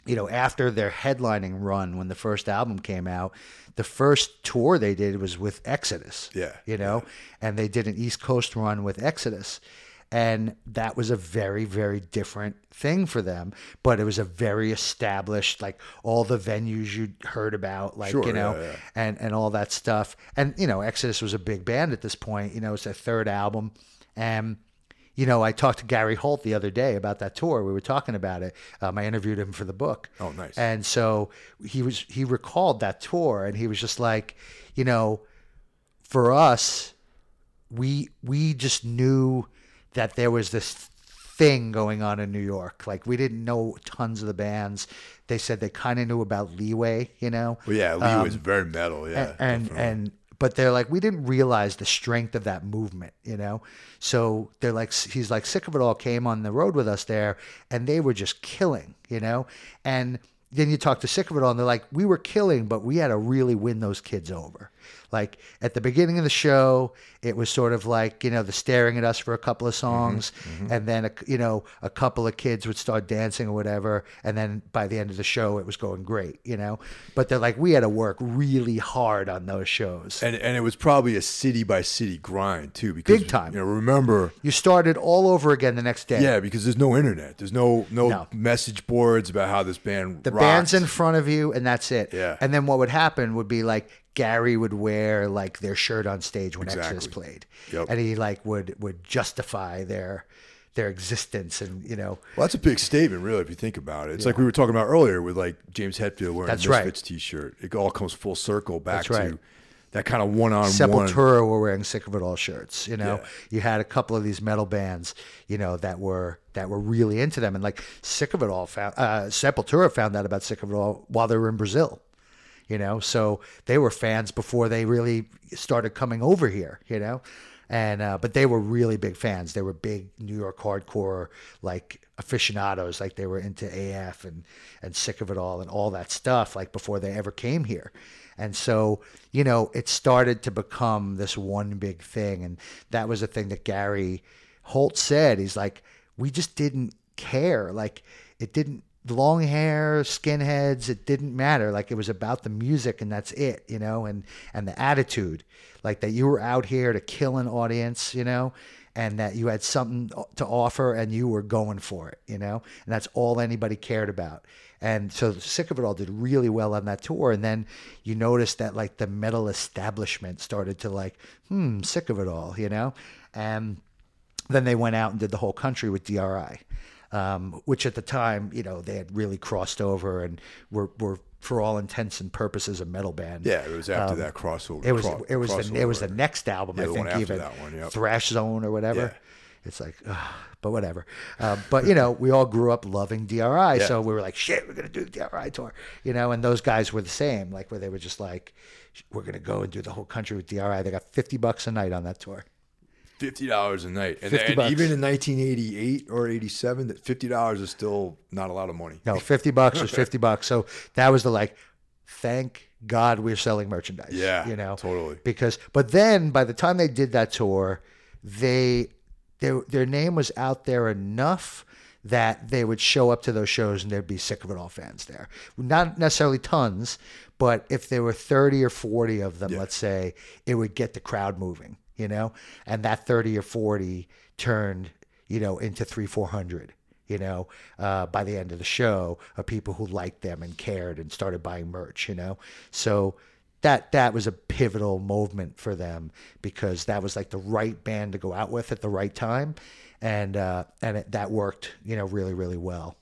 you know, after their headlining run, when the first album came out, the first tour they did was with Exodus, yeah, you know? Yeah. And they did an East Coast run with Exodus. And that was a very, very different thing for them. But it was a very established, like all the venues you heard about, like, sure, you know, yeah, yeah. And, and all that stuff. And, you know, Exodus was a big band at this point. You know, it's their third album. And, you know, I talked to Gary Holt the other day about that tour. We were talking about it. Um, I interviewed him for the book. Oh, nice. And so he was, he recalled that tour, and he was just like, you know, for us, we, we just knew that there was this thing going on in New York. Like, we didn't know tons of the bands. They said they kind of knew about Leeway, you know? Well, yeah, Leeway um, is very metal, yeah. And, and, and, but they're like, we didn't realize the strength of that movement, you know? So they're like, he's like, Sick of It All came on the road with us there, and they were just killing, you know? And then you talk to Sick of It All, and they're like, we were killing, but we had to really win those kids over. Like, at the beginning of the show, it was sort of like, you know, the staring at us for a couple of songs, mm-hmm, mm-hmm. and then, a, you know, a couple of kids would start dancing or whatever, and then by the end of the show, it was going great, you know? But they're like, we had to work really hard on those shows. And and it was probably a city-by-city grind, too. Because, big time. You know, remember... You started all over again the next day. Yeah, because there's no internet. There's no, no, no. message boards about how this band The rocked. band's in front of you, and that's it. Yeah. And then what would happen would be, like... Gary would wear like their shirt on stage when exactly. Exodus played, yep. and he like would, would justify their their existence, and you know. Well, that's a big statement, really, if you think about it. It's yeah. like we were talking about earlier with like James Hetfield wearing that's a Misfits right. T-shirt. It all comes full circle back that's to right. that kind of one-on-one. Sepultura were wearing Sick of It All shirts. You know, yeah. you had a couple of these metal bands, you know, that were that were really into them, and like Sick of It All found uh, Sepultura found out about Sick of It All while they were in Brazil. You know, so they were fans before they really started coming over here, you know, and uh, but they were really big fans. They were big New York hardcore, like aficionados, like they were into A F and, and Sick of It All and all that stuff, like before they ever came here. And so, you know, it started to become this one big thing. And that was the thing that Gary Holt said. He's like, we just didn't care. Like, it didn't. Long hair, skinheads, it didn't matter. Like, it was about the music, and that's it, you know, and, and the attitude. Like, that you were out here to kill an audience, you know, and that you had something to offer and you were going for it, you know, and that's all anybody cared about. And so Sick of It All did really well on that tour. And then you notice that, like, the metal establishment started to, like, hmm, Sick of It All, you know, and then they went out and did the whole country with D R I. Um, which at the time, you know, they had really crossed over and were, were for all intents and purposes a metal band. Yeah, it was after um, that crossover. It was cro- it was the, it was the next album, yeah, I think, even that one, yep. Thrash Zone or whatever. Yeah. It's like, ugh, but whatever. Uh, but you know, we all grew up loving D R I, yeah. so we were like, shit, we're gonna do the D R I tour, you know. And those guys were the same, like where they were just like, we're gonna go and do the whole country with D R I. They got fifty bucks a night on that tour. Fifty dollars a night, and, and even in nineteen eighty-eight or eighty-seven, that fifty dollars is still not a lot of money. No, fifty bucks was fifty bucks. So that was the like, thank God we're selling merchandise. Yeah, you know, totally. Because, but then by the time they did that tour, they their their name was out there enough that they would show up to those shows and there'd be Sick of It All fans there. Not necessarily tons, but if there were thirty or forty of them, yeah. let's say, it would get the crowd moving. You know, and that thirty or forty turned, you know, into three, four hundred, you know, uh, by the end of the show of people who liked them and cared and started buying merch, you know. So that that was a pivotal moment for them because that was like the right band to go out with at the right time. And uh, and it, that worked, you know, really, really well.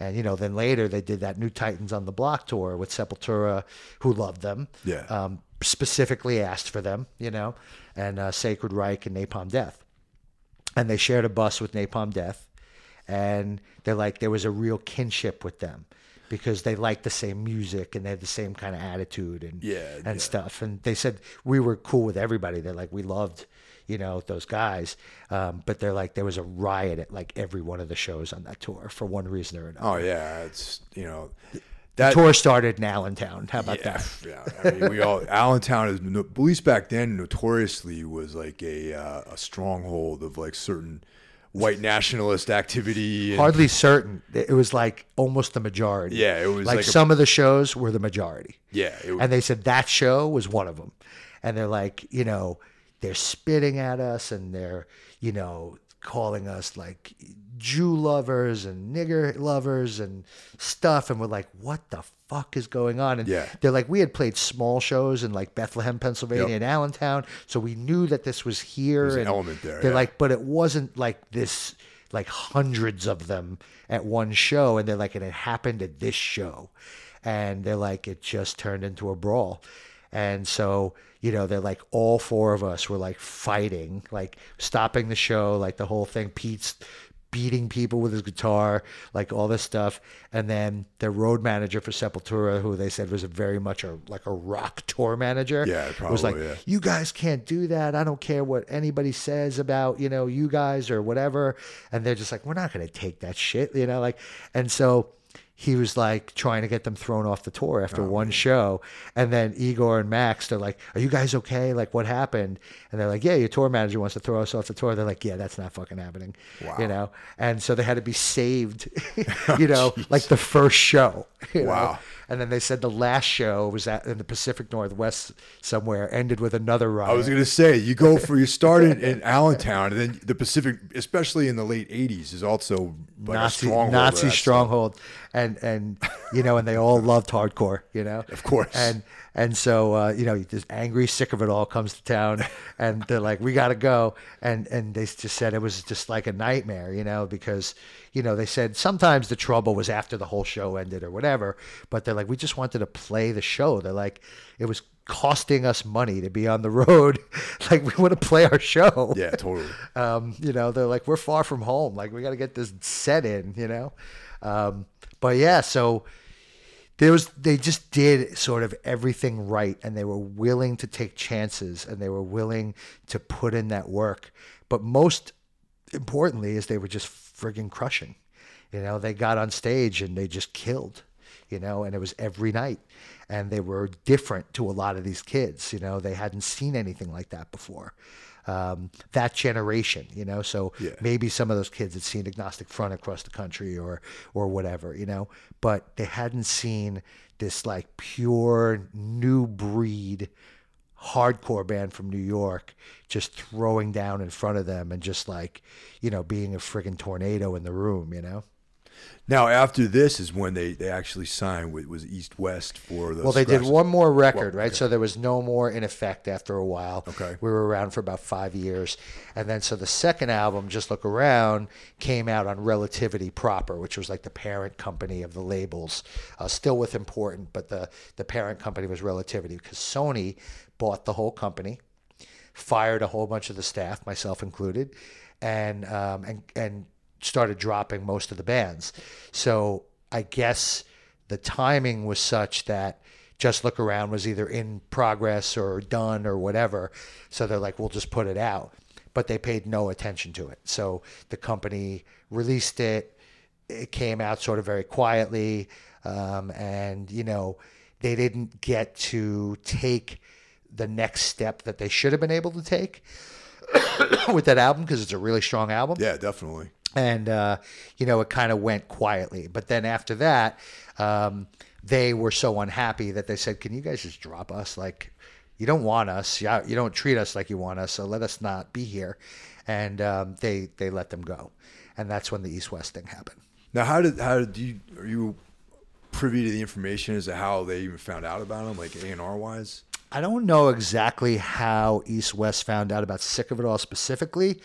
And, you know, then later they did that New Titans on the Block tour with Sepultura, who loved them. Yeah. Um, specifically asked for them, you know, and uh, Sacred Reich and Napalm Death. And they shared a bus with Napalm Death. And they're like, there was a real kinship with them because they liked the same music and they had the same kind of attitude and yeah, and yeah. stuff. And they said, we were cool with everybody. They're like, we loved, you know, those guys. Um, but they're like, there was a riot at like every one of the shows on that tour for one reason or another. Oh, yeah. It's, you know... That, the tour started in Allentown. How about yeah, that? Yeah, I mean, we all Allentown is, at least back then, notoriously was like a uh, a stronghold of like certain white nationalist activity. And, hardly certain. It was like almost the majority. Yeah, it was like, like some a, of the shows were the majority. Yeah, it was, and they said that show was one of them, and they're like, you know, they're spitting at us, and they're, you know, calling us like Jew lovers and nigger lovers and stuff, and we're like, what the fuck is going on? And yeah. they're like, we had played small shows in like Bethlehem, Pennsylvania, yep. and Allentown, so we knew that this was here. There's and an element there. They're yeah. like, but it wasn't like this, like hundreds of them at one show, and they're like, and it happened at this show, and they're like, it just turned into a brawl. And so, you know, they're like, all four of us were like fighting, like stopping the show, like the whole thing. Pete's beating people with his guitar, like all this stuff. And then their road manager for Sepultura, who they said was a very much a, like a rock tour manager, yeah, probably, was like, yeah. you guys can't do that. I don't care what anybody says about, you know, you guys or whatever. And they're just like, we're not going to take that shit, you know, like, and so he was like trying to get them thrown off the tour after oh, one man. show. And then Igor and Max, they're like, are you guys okay? Like, what happened? And they're like, yeah, your tour manager wants to throw us off the tour. They're like, yeah, that's not fucking happening. Wow. You know? And so they had to be saved, you know, oh, like the first show. Wow. Know? And then they said the last show was at, in the Pacific Northwest somewhere, ended with another riot. I was going to say, you go for, you started in Allentown, and then the Pacific, especially in the late eighties, is also like Nazi, a stronghold. Nazi stronghold. And, and, you know, and they all loved hardcore, you know. Of course. And, and so, uh, you know, this angry Sick of It All comes to town, and they're like, we got to go. And, and they just said it was just like a nightmare, you know, because, you know, they said sometimes the trouble was after the whole show ended or whatever, but they're like, we just wanted to play the show. They're like, it was costing us money to be on the road. Like, we want to play our show. Yeah, totally. um, you know, they're like, we're far from home. Like, we got to get this set in, you know? Um, but yeah, so there was, they just did sort of everything right, and they were willing to take chances, and they were willing to put in that work. But most importantly is they were just friggin' crushing, you know? They got on stage and they just killed, you know, and it was every night. And they were different to a lot of these kids, you know, they hadn't seen anything like that before. Um, that generation, you know, so yeah. maybe some of those kids had seen Agnostic Front across the country or, or whatever, you know, but they hadn't seen this like pure new breed hardcore band from New York just throwing down in front of them and just like, you know, being a friggin' tornado in the room, you know? Now, after this is when they, they actually signed with was East West for the... Well, they did one more record, well, right? Okay. So there was no more In Effect after a while. Okay. We were around for about five years. And then so the second album, Just Look Around, came out on Relativity proper, which was like the parent company of the labels, uh, still with Important, but the, the parent company was Relativity because Sony bought the whole company, fired a whole bunch of the staff, myself included, and um, and and... started dropping most of the bands. So I guess the timing was such that Just Look Around was either in progress or done or whatever. So they're like, we'll just put it out. But they paid no attention to it. So the company released it. It came out sort of very quietly. Um, and, you know, they didn't get to take the next step that they should have been able to take with that album because it's a really strong album. Yeah, definitely. And, uh, you know, it kind of went quietly. But then after that, um, they were so unhappy that they said, can you guys just drop us? Like, you don't want us. You don't treat us like you want us. So let us not be here. And um, they they let them go. And that's when the East West thing happened. Now, how did how did you, are you privy to the information as to how they even found out about them, like A and R wise? I don't know exactly how East West found out about Sick of It All specifically.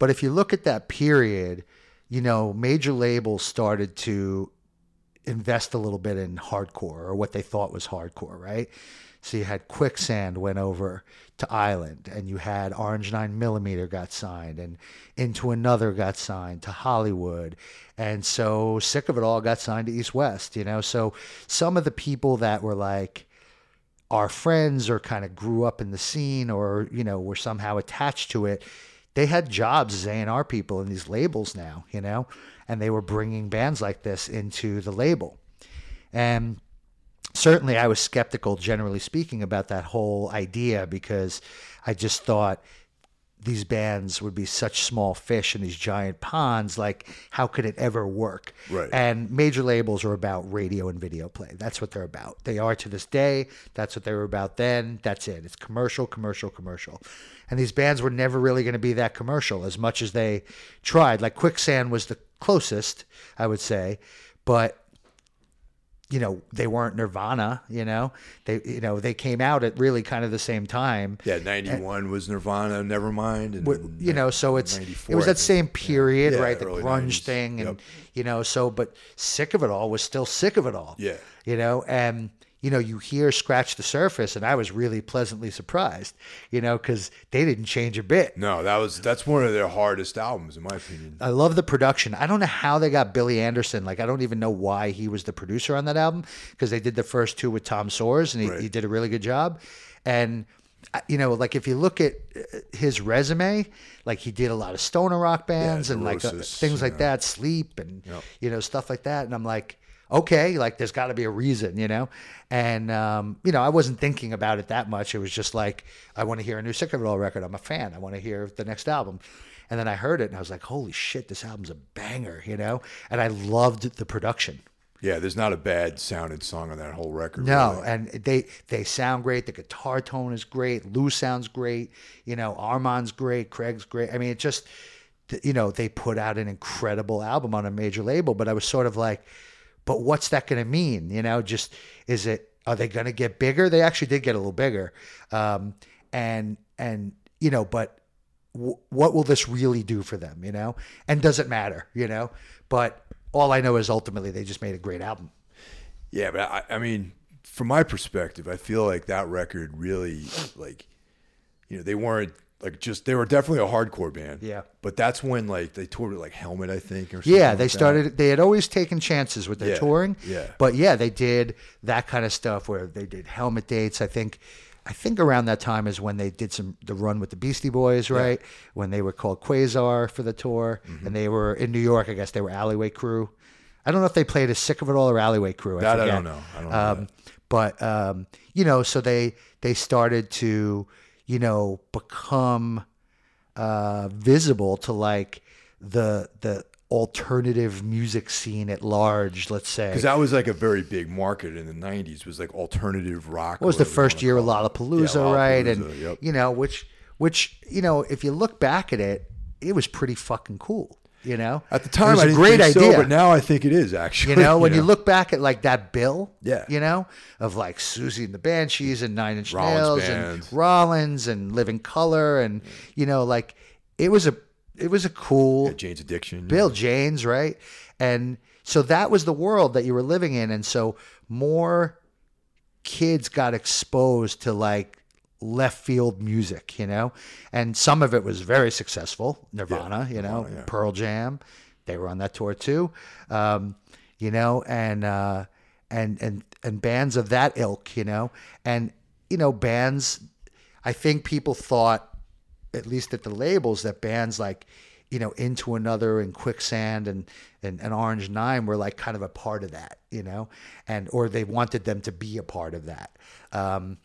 But if you look at that period, you know, major labels started to invest a little bit in hardcore or what they thought was hardcore, right? So you had Quicksand went over to Island, and you had Orange nine millimeter got signed, and Into Another got signed to Hollywood. And so Sick of It All got signed to East West, you know? So some of the people that were like, our friends or kind of grew up in the scene or, you know, were somehow attached to it, they had jobs as A and R people in these labels now, you know, and they were bringing bands like this into the label. And certainly I was skeptical, generally speaking, about that whole idea because I just thought these bands would be such small fish in these giant ponds. Like, how could it ever work? Right. And major labels are about radio and video play. That's what they're about. They are to this day. That's what they were about then. That's it. It's commercial, commercial, commercial. And these bands were never really going to be that commercial as much as they tried. Like Quicksand was the closest, I would say, but you know, they weren't Nirvana, you know, they, you know, they came out at really kind of the same time. Yeah. ninety-one was Nirvana, Nevermind. And, w- you know, so it's, it was that same period, yeah. Yeah, right? The grunge nineties thing. And, yep. you know, so, but Sick of It All was still Sick of It All. Yeah. You know, and, you know, you hear Scratch the Surface, and I was really pleasantly surprised, you know, because they didn't change a bit. No, that was that's one of their hardest albums, in my opinion. I love the production. I don't know how they got Billy Anderson. Like, I don't even know why he was the producer on that album, because they did the first two with Tom Sawers, and he, right. he did a really good job. And, you know, like, if you look at his resume, like, he did a lot of stoner rock bands yeah, and, Neurosis, like, uh, things like know. that, Sleep, and, yep. you know, stuff like that. And I'm like... okay, like there's got to be a reason, you know? And, um, you know, I wasn't thinking about it that much. It was just like, I want to hear a new Sick of It All record. I'm a fan. I want to hear the next album. And then I heard it and I was like, holy shit, this album's a banger, you know? And I loved the production. Yeah, there's not a bad sounding song on that whole record. No, really. And they, they sound great. The guitar tone is great. Lou sounds great. You know, Armand's great. Craig's great. I mean, it just, you know, they put out an incredible album on a major label, but I was sort of like, but what's that going to mean? You know, just, is it, are they going to get bigger? They actually did get a little bigger. Um, and, and, you know, but w- what will this really do for them, you know? And does it matter, you know? But all I know is ultimately they just made a great album. Yeah. But I, I mean, from my perspective, I feel like that record really, like, you know, they weren't, Like just, they were definitely a hardcore band. Yeah. But that's when like they toured with like Helmet, I think, or something. Yeah, they like started, that. they had always taken chances with their yeah, touring. Yeah. But yeah, they did that kind of stuff where they did Helmet dates. I think, I think around that time is when they did some, the run with the Beastie Boys, right? Yeah. When they were called Quasar for the tour. Mm-hmm. And they were in New York, I guess they were Alleyway Crew. I don't know if they played as Sick of It All or Alleyway Crew. I that forget. I don't know. I don't know. Um, but, um, you know, so they, they started to, you know, become uh, visible to like the the alternative music scene at large, let's say. Because that was like a very big market in the nineties, was like alternative rock. Well, it was the first year of Lollapalooza, yeah, Lollapalooza, right? And, yep. you know, which, which, you know, if you look back at it, it was pretty fucking cool, you know? At the time, it was I didn't a great think idea. So, but now I think it is, actually. You know, when you, know? you look back at like that bill, yeah. you know, of like Susie and the Banshees and Nine Inch Nails band. and Rollins and Living Color and, you know, like it was a it was a cool... Yeah, Jane's Addiction. Bill yeah. Jane's, right? And so that was the world that you were living in. And so more kids got exposed to like left field music, you know, and some of it was very successful. Nirvana, yeah. you know, oh, yeah. Pearl Jam, they were on that tour too, um, you know, and uh, and and and bands of that ilk, you know, and you know, bands. I think people thought, at least at the labels, that bands like, you know, Into Another and Quicksand and and, and Orange Nine were like kind of a part of that, you know, and or they wanted them to be a part of that, um,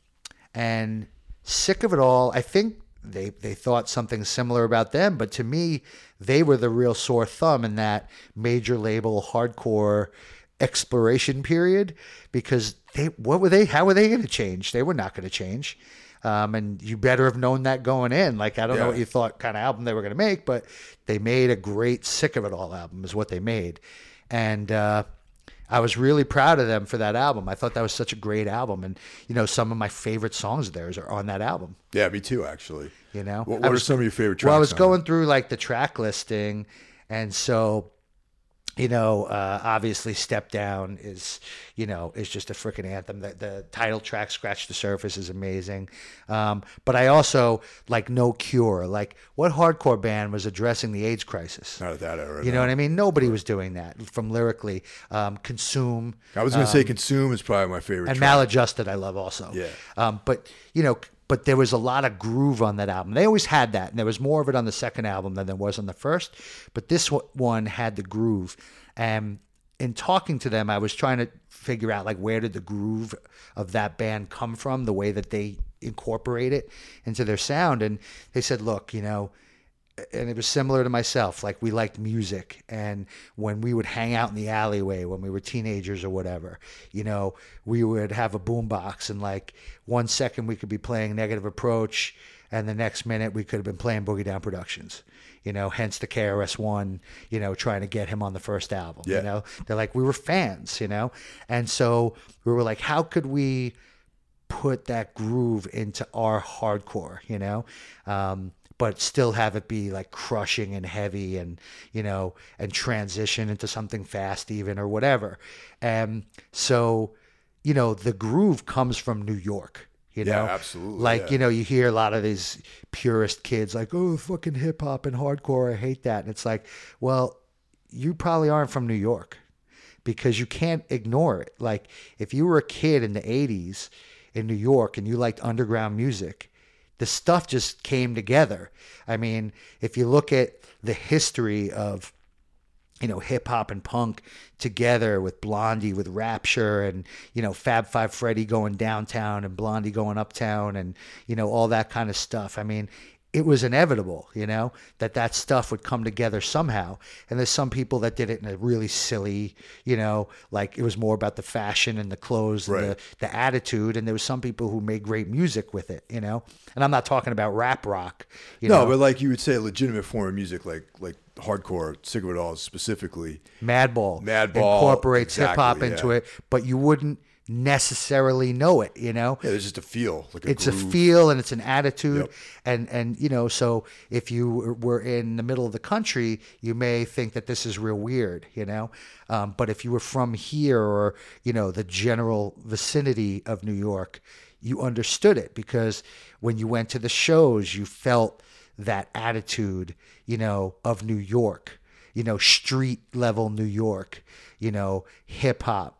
and. Sick of It All, I think they they thought something similar about them, but to me, they were the real sore thumb in that major label hardcore exploration period because they what were they how were they going to change? They were not going to change, um, and you better have known that going in. Like I don't yeah. know what you thought kind of album they were going to make, but they made a great Sick of It All album is what they made, and uh, I was really proud of them for that album. I thought that was such a great album. And, you know, some of my favorite songs of theirs are on that album. Yeah, me too, actually. You know? What, what was, are some of your favorite tracks? Well, I was going it? through, like, the track listing. And so, you know, uh, obviously Step Down is, you know, is just a freaking anthem. The, the title track, Scratch the Surface, is amazing. Um, but I also, like, No Cure. Like, what hardcore band was addressing the AIDS crisis? Not at that era. You know no. what I mean? Nobody was doing that from lyrically. Um, Consume. I was going to um, say Consume is probably my favorite And track. Maladjusted I love also. Yeah. Um, but, you know, but there was a lot of groove on that album. They always had that, and there was more of it on the second album than there was on the first. But this one had the groove. And in talking to them, I was trying to figure out, like, where did the groove of that band come from, the way that they incorporate it into their sound. And they said, look, you know, and it was similar to myself. Like, we liked music, and when we would hang out in the alleyway when we were teenagers or whatever, you know, we would have a boombox, and like one second we could be playing Negative Approach, and the next minute we could have been playing Boogie Down Productions. You know, hence the K R S One, you know, trying to get him on the first album. Yeah. You know, they're like, we were fans, you know, and so we were like, how could we put that groove into our hardcore, you know, um, but still have it be like crushing and heavy, and, you know, and transition into something fast even or whatever. And so, you know, the groove comes from New York. You know, yeah, absolutely. Like, yeah. you know, you hear a lot of these purist kids like, oh, fucking hip hop and hardcore, I hate that. And it's like, well, you probably aren't from New York, because you can't ignore it. Like, if you were a kid in the eighties in New York and you liked underground music, the stuff just came together. I mean, if you look at the history of, you know, hip hop and punk together, with Blondie, with Rapture, and, you know, Fab Five Freddy going downtown and Blondie going uptown, and, you know, all that kind of stuff. I mean, it was inevitable, you know, that that stuff would come together somehow. And there's some people that did it in a really silly, you know, like it was more about the fashion and the clothes and right. the, the attitude. And there was some people who made great music with it, you know, and I'm not talking about rap rock. You no, know? But like you would say, a legitimate form of music, like, like hardcore, Sick of It All specifically. Madball. Madball. Incorporates exactly, hip hop yeah. into it, but you wouldn't necessarily know it, you know. Yeah, there's just a feel, like a it's groove. A feel, and it's an attitude, yep. and and you know, so if you were in the middle of the country, you may think that this is real weird, you know, um, but if you were from here, or, you know, the general vicinity of New York, you understood it, because when you went to the shows, you felt that attitude, you know, of New York, you know, street level New York, you know, hip hop,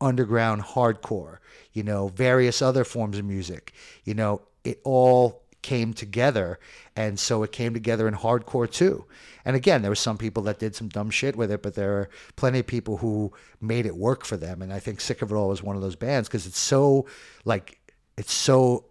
underground hardcore, you know, various other forms of music, you know, it all came together. And so it came together in hardcore too. And again, there were some people that did some dumb shit with it, but there are plenty of people who made it work for them. And I think Sick of It All was one of those bands, because it's so, like, it's so,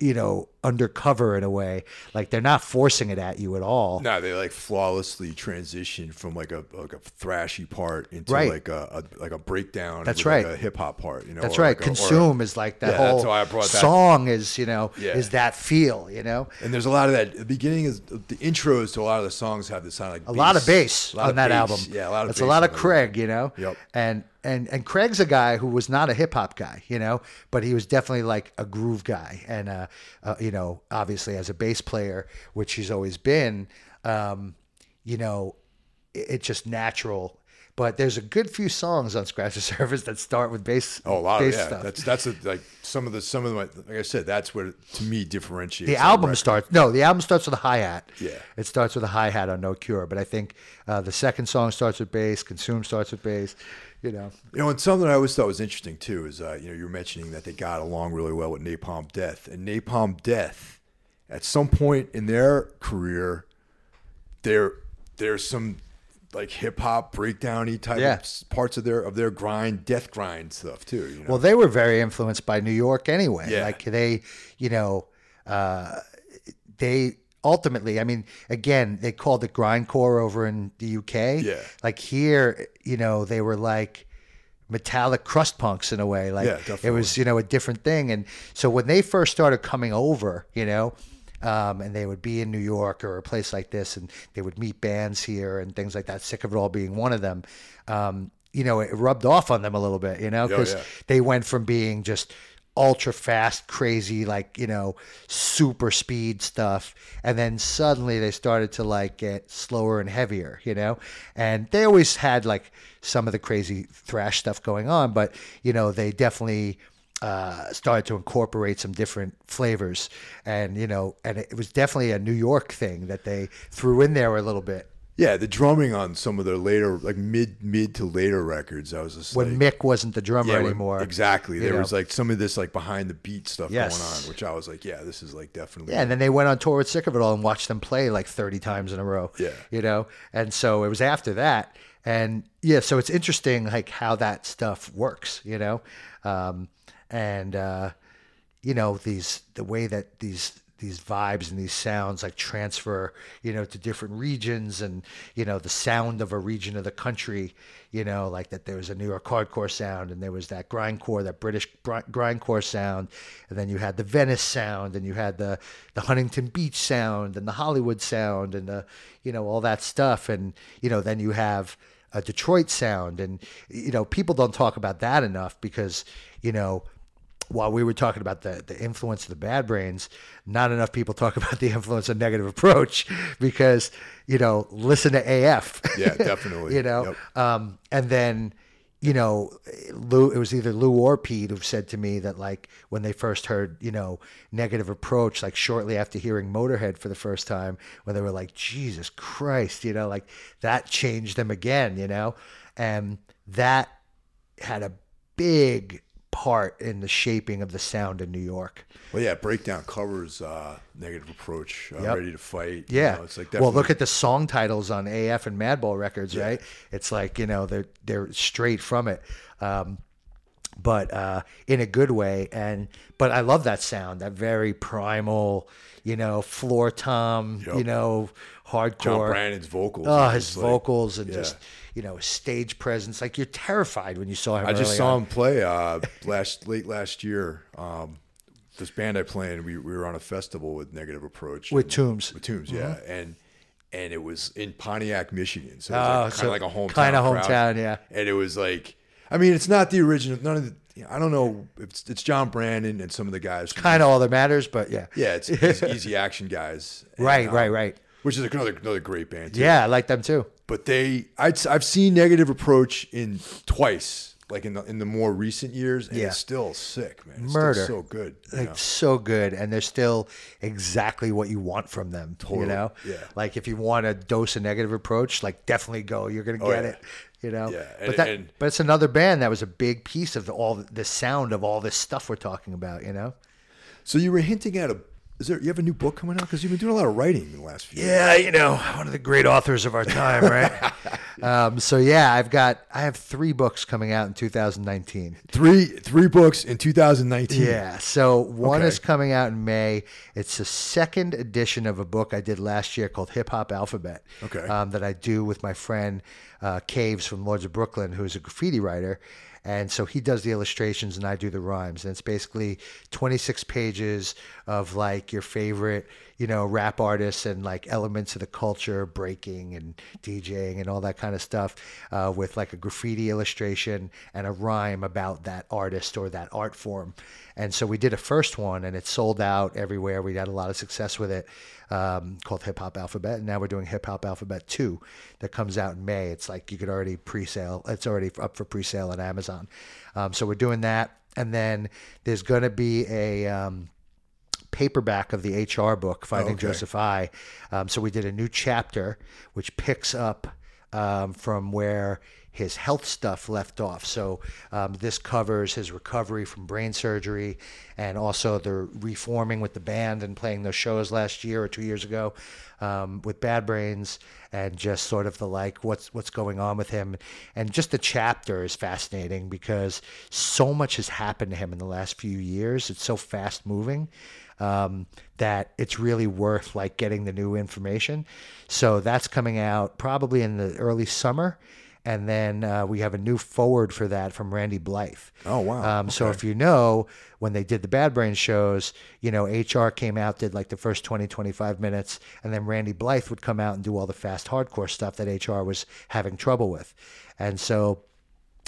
you know, undercover in a way. Like, they're not forcing it at you at all. No, they like flawlessly transition from like a like a thrashy part into right. like a, a like a breakdown. That's right. Like a hip hop part. You know, that's right. Like Consume a, is like that yeah, whole that. Song is, you know, yeah. is that feel, you know. And there's a lot of that. The beginning is the intros to a lot of the songs have this sound like a bass, lot of bass lot on of that bass. Album. Yeah, a lot of. It's a lot of Craig, you know. Yep. And. And and Craig's a guy who was not a hip hop guy, you know, but he was definitely like a groove guy, and uh, uh, you know, obviously as a bass player, which he's always been, um, you know, it's it just natural. But there's a good few songs on Scratch the Surface that start with bass. Oh, a lot of yeah. Stuff. That's that's a, like some of the some of my like I said, that's what to me differentiates. The album starts no, the album starts with a hi hat. Yeah, it starts with a hi hat on No Cure. But I think uh, the second song starts with bass. Consume starts with bass. You know, you know, and something I always thought was interesting too is uh, you know, you were mentioning that they got along really well with Napalm Death, and Napalm Death, at some point in their career, there there's some. Like hip hop breakdowny type yeah. of parts of their of their grind, death grind stuff too. You know? Well, they were very influenced by New York anyway. Yeah. Like they, you know, uh, they ultimately, I mean, again, they called it grindcore over in the U K. Yeah. Like here, you know, they were like metallic crust punks in a way. Like yeah, it was, you know, a different thing. And so when they first started coming over, you know. Um, and they would be in New York or a place like this, and they would meet bands here and things like that, Sick of It All being one of them. Um, you know, it rubbed off on them a little bit, you know, because oh, yeah. they went from being just ultra fast, crazy, like, you know, super speed stuff. And then suddenly they started to like get slower and heavier, you know, and they always had like some of the crazy thrash stuff going on, but, you know, they definitely... Uh, started to incorporate some different flavors, and you know, and it was definitely a New York thing that they threw in there a little bit. Yeah, the drumming on some of their later, like mid mid to later records, I was just when like, Mick wasn't the drummer yeah, when, anymore. Exactly, there know. Was like some of this like behind the beat stuff yes. going on, which I was like, yeah, this is like definitely. Yeah, and then they went on tour with Sick of It All and watched them play like thirty times in a row. Yeah, you know, and so it was after that, and yeah, so it's interesting like how that stuff works, you know. Um, And, uh, you know, these the way that these these vibes and these sounds like transfer, you know, to different regions, and, you know, the sound of a region of the country, you know, like that there was a New York hardcore sound, and there was that grindcore, that British grindcore sound. And then you had the Venice sound, and you had the, the Huntington Beach sound, and the Hollywood sound, and the, you know, all that stuff. And, you know, then you have a Detroit sound, and, you know, people don't talk about that enough because, you know, while we were talking about the, the influence of the Bad Brains, not enough people talk about the influence of Negative Approach because, you know, listen to A F. Yeah, definitely. you know, yep. um, and then, you know, Lou, it was either Lou or Pete who said to me that, like, when they first heard, you know, Negative Approach, like shortly after hearing Motorhead for the first time, when they were like, Jesus Christ, you know, like that changed them again, you know, and that had a big part in the shaping of the sound in New York. Well, yeah, Breakdown covers uh, Negative Approach, uh, yep. Ready to Fight. Yeah. You know, it's like definitely... Well, look at the song titles on A F and Madball Records, yeah. Right? It's like, you know, they're, they're straight from it, um, but uh, in a good way. And But I love that sound, that very primal, you know, floor tom, yep. You know, hardcore. John Brannon's vocals. Oh, his like, vocals and yeah. just... you know, stage presence. Like, you're terrified when you saw him. I just saw on. him play uh, last late last year. Um, this band I play in, we, we were on a festival with Negative Approach. With and, Tombs. With Tombs, mm-hmm. yeah. And and it was in Pontiac, Michigan. So it was oh, like, so kind of like a hometown Kind of hometown, crowd. yeah. And it was like, I mean, it's not the original, none of the, you know, I don't know, it's, it's John Brandon and some of the guys. Kind of all that matters, but yeah. Yeah, it's, it's Easy Action guys. And, right, um, right, right. Which is another another great band, too. Yeah, I like them, too. But they, I'd, I've seen Negative Approach in twice, like in the in the more recent years, and yeah. it's still sick, man. It's Murder, still so good, like know? so good, and they're still exactly what you want from them. Totally. You know, yeah. Like if you want a dose of Negative Approach, like definitely go. You're gonna get oh, yeah. it. You know, yeah. and, but that, and, but it's another band that was a big piece of the, all the sound of all this stuff we're talking about. You know, so you were hinting at a. Is there, you have a new book coming out? Because you've been doing a lot of writing in the last few years. Yeah, you know, one of the great authors of our time, right? um, so, yeah, I've got, I have three books coming out in two thousand nineteen. Three three books in two thousand nineteen? Yeah, so one okay. is coming out in May. It's the second edition of a book I did last year called Hip Hop Alphabet okay. um, that I do with my friend uh, Caves from Lords of Brooklyn, who's a graffiti writer. And so he does the illustrations and I do the rhymes. And it's basically twenty-six pages of like your favorite, you know, rap artists and like elements of the culture, breaking and DJing and all that kind of stuff uh, with like a graffiti illustration and a rhyme about that artist or that art form. And so we did a first one and it sold out everywhere. We had a lot of success with it um, called Hip Hop Alphabet. And now we're doing Hip Hop Alphabet two that comes out in May. It's like you could already pre-sale. It's already up for pre-sale at Amazon. Um, so we're doing that. And then there's going to be a um, paperback of the H R book, Finding oh, okay. Joseph I. Um, so we did a new chapter, which picks up um, from where his health stuff left off. So um, this covers his recovery from brain surgery and also the reforming with the band and playing those shows last year or two years ago um, with Bad Brains and just sort of the like what's what's going on with him. And just the chapter is fascinating because so much has happened to him in the last few years. It's so fast moving. Um, that it's really worth like getting the new information. So that's coming out probably in the early summer. And then uh, we have a new forward for that from Randy Blythe. Oh, wow. Um, okay. So if you know, when they did the Bad Brains shows, you know, H R came out, did like the first twenty, twenty-five minutes, and then Randy Blythe would come out and do all the fast hardcore stuff that H R was having trouble with. And so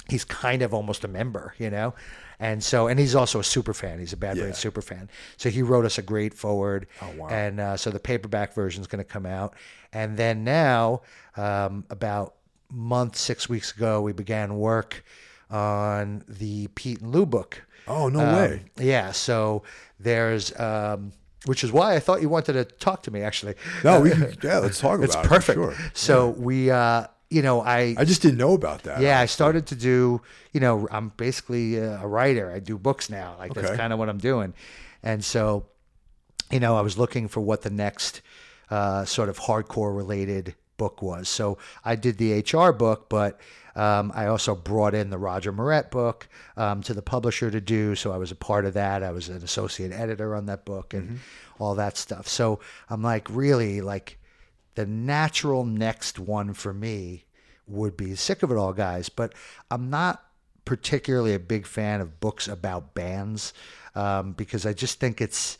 he's kind of almost a member, you know? And so, and he's also a super fan. He's a Bad yeah. Brains super fan. So he wrote us a great forward. Oh, wow. And uh, so the paperback version is going to come out. And then now, um, about month, six weeks ago, we began work on the Pete and Lou book. Oh, no um, way. Yeah. So there's, um, which is why I thought you wanted to talk to me, actually. No, we can, yeah, let's talk about it. It's perfect. Sure. So yeah. we, uh, you know, I... I just didn't know about that. Yeah, I started to do, you know, I'm basically a writer. I do books now. Like, okay. that's kind of what I'm doing. And so, you know, I was looking for what the next uh, sort of hardcore-related book was. So I did the H R book, but um, I also brought in the Roger Moret book um, to the publisher to do. So I was a part of that. I was an associate editor on that book and mm-hmm. all that stuff. So I'm like, really, like the natural next one for me would be Sick of It All guys, but I'm not particularly a big fan of books about bands um, because I just think it's,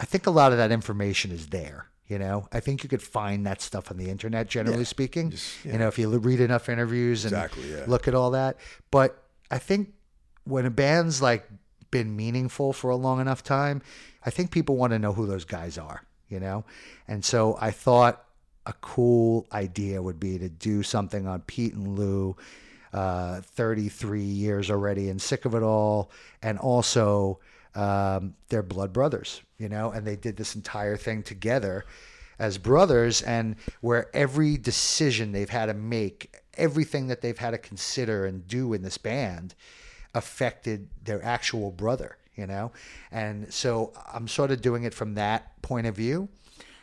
I think a lot of that information is there. You know, I think you could find that stuff on the internet, generally yeah. speaking, Just, yeah. you know, if you read enough interviews and exactly, yeah. look at all that. But I think when a band's like been meaningful for a long enough time, I think people want to know who those guys are, you know? And so I thought a cool idea would be to do something on Pete and Lou, uh, thirty-three years already and Sick of It All. And also, um, they're blood brothers, you know, and they did this entire thing together as brothers, and where every decision they've had to make, everything that they've had to consider and do in this band affected their actual brother, you know? And so I'm sort of doing it from that point of view,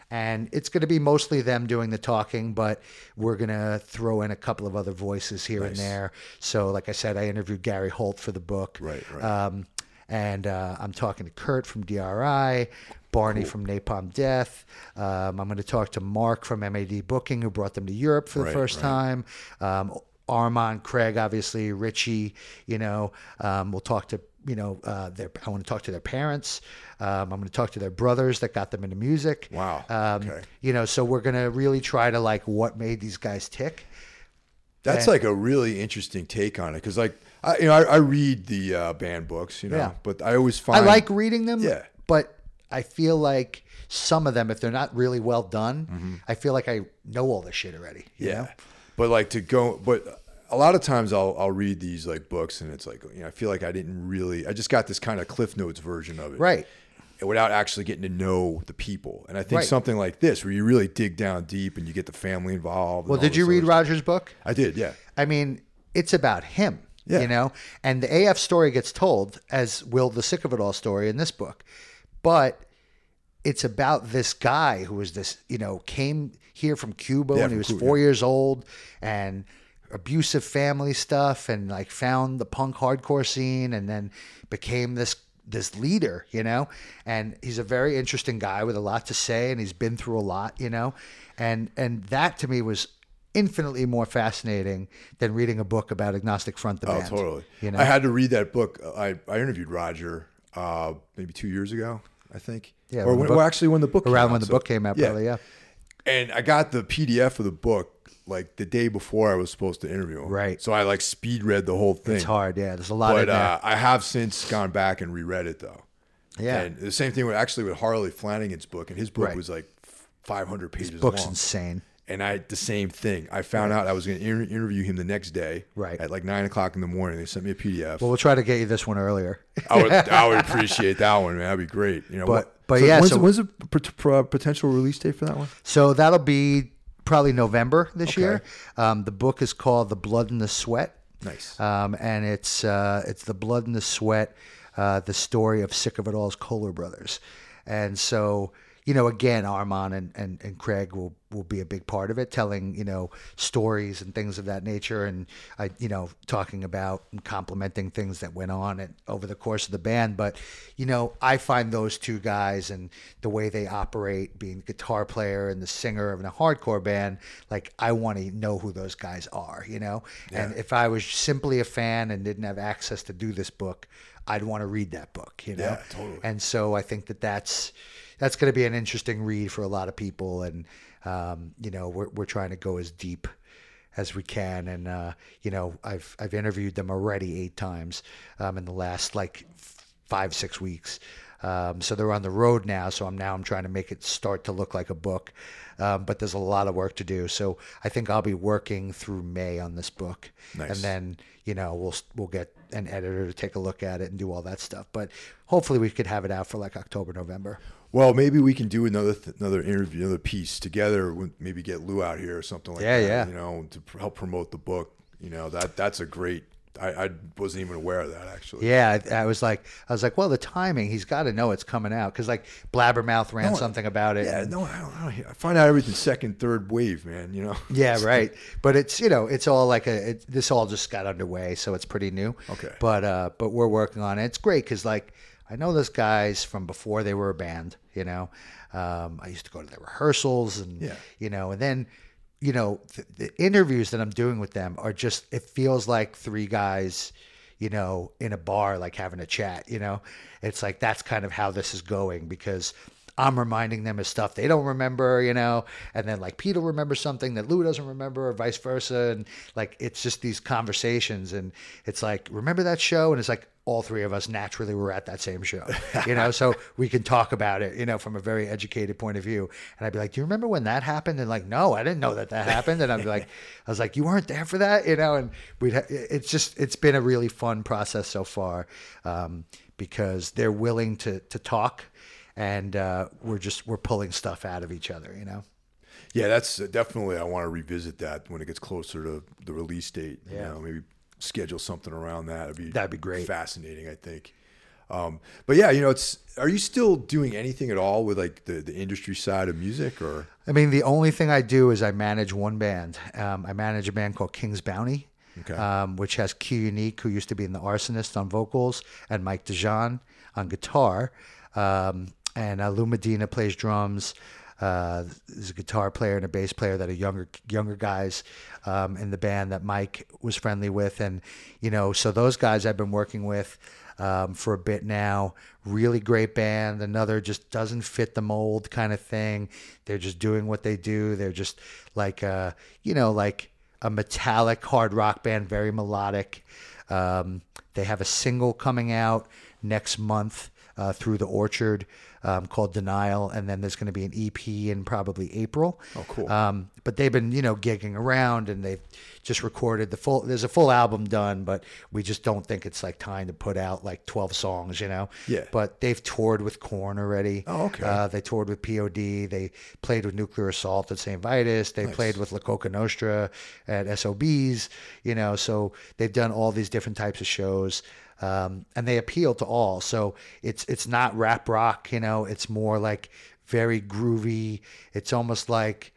and it's going to be mostly them doing the talking, but we're going to throw in a couple of other voices here nice. and there. So like I said, I interviewed Gary Holt for the book. Right, right. Um, And uh, I'm talking to Kurt from D R I, Barney cool. from Napalm Death. Um, I'm going to talk to Mark from M A D Booking, who brought them to Europe for the right, first right. time. Um, Armand, Craig, obviously, Richie, you know, um, we'll talk to, you know, uh, their, I want to talk to their parents. Um, I'm going to talk to their brothers that got them into music. Wow. Um, okay. You know, so we're going to really try to like what made these guys tick. That's and, like a really interesting take on it, because like, I, you know, I, I read the uh, band books, you know, yeah. but I always find I like reading them. Yeah. But I feel like some of them, if they're not really well done, mm-hmm. I feel like I know all this shit already. You yeah. know? But like to go, but a lot of times I'll I'll read these like books, and it's like, you know, I feel like I didn't really, I just got this kind of Cliff Notes version of it, right? Without actually getting to know the people. And I think right. something like this, where you really dig down deep and you get the family involved. Well, did you read Roger's book? I did. Yeah. I mean, it's about him. Yeah. You know, and the A F story gets told, as will the Sick of It All story in this book, but it's about this guy who was this, you know, came here from Cuba yeah, when he was Cuba, four yeah. years old, and abusive family stuff, and like found the punk hardcore scene, and then became this this leader, you know, and he's a very interesting guy with a lot to say, and he's been through a lot, you know, and and that to me was infinitely more fascinating than reading a book about Agnostic Front the band. Oh, totally. You know? I had to read that book. I, I interviewed Roger uh, maybe two years ago, I think. Yeah. Or when, book, well, actually when the book came out. Around when the so, book came out, yeah. probably, yeah. And I got the P D F of the book like the day before I was supposed to interview him. Right. So I like speed read the whole thing. It's hard, yeah. There's a lot but, in there. But uh, I have since gone back and reread it, though. Yeah. And the same thing with actually with Harley Flanagan's book, and his book right. was like five hundred pages long. His book's long. Insane. And I the same thing. I found out I was going to inter- interview him the next day, right. at like nine o'clock in the morning. They sent me a P D F. Well, we'll try to get you this one earlier. I would, I would appreciate that one, man. That'd be great. You know, but what, but so yeah. When's, so when's the potential release date for that one? So that'll be probably November this okay. year. Um, the book is called "The Blood and the Sweat." Nice. Um, and it's uh, it's the blood and the sweat, uh, the story of Sick of It All's Kohler brothers, and so. You know, again, Armand and, and, and Craig will, will be a big part of it, telling, you know, stories and things of that nature. And, I, you know, talking about and complimenting things that went on and over the course of the band. But, you know, I find those two guys and the way they operate, being the guitar player and the singer of a hardcore band, like I want to know who those guys are, you know. Yeah. And if I was simply a fan and didn't have access to do this book, I'd want to read that book, you know. Yeah, totally. And so I think that that's... That's going to be an interesting read for a lot of people, and um, you know we're we're trying to go as deep as we can. And uh, you know I've I've interviewed them already eight times um, in the last like five six weeks, um, so they're on the road now. So I'm now I'm trying to make it start to look like a book, um, but there's a lot of work to do. So I think I'll be working through May on this book, nice. And then you know we'll we'll get an editor to take a look at it and do all that stuff. But hopefully we could have it out for like October, November. Well, maybe we can do another th- another interview, another piece together. Maybe get Lou out here or something like yeah, that. Yeah, yeah. You know, to pr- help promote the book. You know, that that's a great I, I wasn't even aware of that, actually. Yeah, I, I was like, I was like, well, the timing, he's got to know it's coming out. Because, like, Blabbermouth ran no, something about it. Yeah, and, no, I don't, I don't I find out everything second, third wave, man, you know? Yeah, right. But it's, you know, it's all like a, it, this all just got underway, so it's pretty new. Okay. But, uh, but we're working on it. It's great because, like, I know those guys from before they were a band, you know? Um, I used to go to their rehearsals and, yeah. you know, and then... you know, the, the interviews that I'm doing with them are just, it feels like three guys, you know, in a bar, like having a chat, you know, it's like, that's kind of how this is going because I'm reminding them of stuff they don't remember, you know, and then like Peter remembers something that Lou doesn't remember or vice versa. And like, it's just these conversations and it's like, remember that show? And it's like, all three of us naturally were at that same show, you know, so we can talk about it, you know, from a very educated point of view. And I'd be like, do you remember when that happened? And like, no, I didn't know that that happened. And I'd be like, I was like, you weren't there for that, you know, and we'd, ha- it's just, it's been a really fun process so far um, because they're willing to, to talk and uh, we're just, we're pulling stuff out of each other, you know? Yeah, that's definitely, I want to revisit that when it gets closer to the release date, you yeah. know, maybe schedule something around that. It'd be, That'd be great. Fascinating, I think. Um, but yeah, you know, it's, are you still doing anything at all with like the, the industry side of music or? I mean, the only thing I do is I manage one band. Um, I manage a band called King's Bounty, okay. um, which has Q Unique, who used to be in The Arsonist on vocals, and Mike DeJean on guitar. Um, and uh, Lou Medina plays drums. Uh, there's a guitar player and a bass player that are younger, younger guys um, in the band that Mike was friendly with. And, you know, so those guys I've been working with um, for a bit now, really great band. Another just doesn't fit the mold kind of thing. They're just doing what they do. They're just like, a, you know, like a metallic hard rock band, very melodic. Um, they have a single coming out next month uh, through The Orchard. Um, called Denial, and then there's going to be an E P in probably April. Oh, cool. Um, but they've been, you know, gigging around, and they've just recorded the full, there's a full album done, but we just don't think it's like time to put out like twelve songs, you know? Yeah. But they've toured with Korn already. Oh, okay. Uh, they toured with P O D. They played with Nuclear Assault at Saint Vitus. They nice. Played with La Coca Nostra at S O B's, you know, so they've done all these different types of shows. Um, and they appeal to all. So it's it's not rap rock, you know, it's more like very groovy. It's almost like,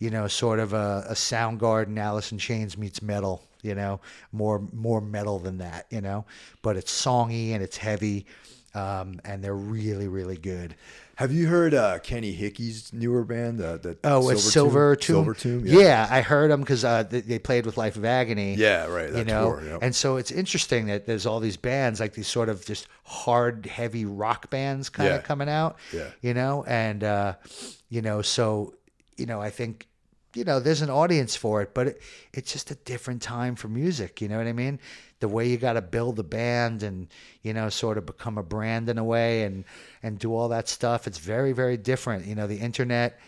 you know, sort of a, a Soundgarden, Alice in Chains meets metal, you know, more more metal than that, you know, but it's songy and it's heavy um, and they're really, really good. Have you heard uh, Kenny Hickey's newer band? Uh, that oh, Silver it's Silver Tomb. Tomb? Silver Tomb, yeah. yeah, I heard them because uh, they, they played with Life of Agony. Yeah, right. That you know, tour, yep. And so it's interesting that there's all these bands, like these sort of just hard, heavy rock bands, kind of yeah. coming out. Yeah, you know, and uh, you know, so you know, I think you know, there's an audience for it, but it, it's just a different time for music. You know what I mean? The way you got to build a band and, you know, sort of become a brand in a way and, and do all that stuff. It's very, very different. You know, the internet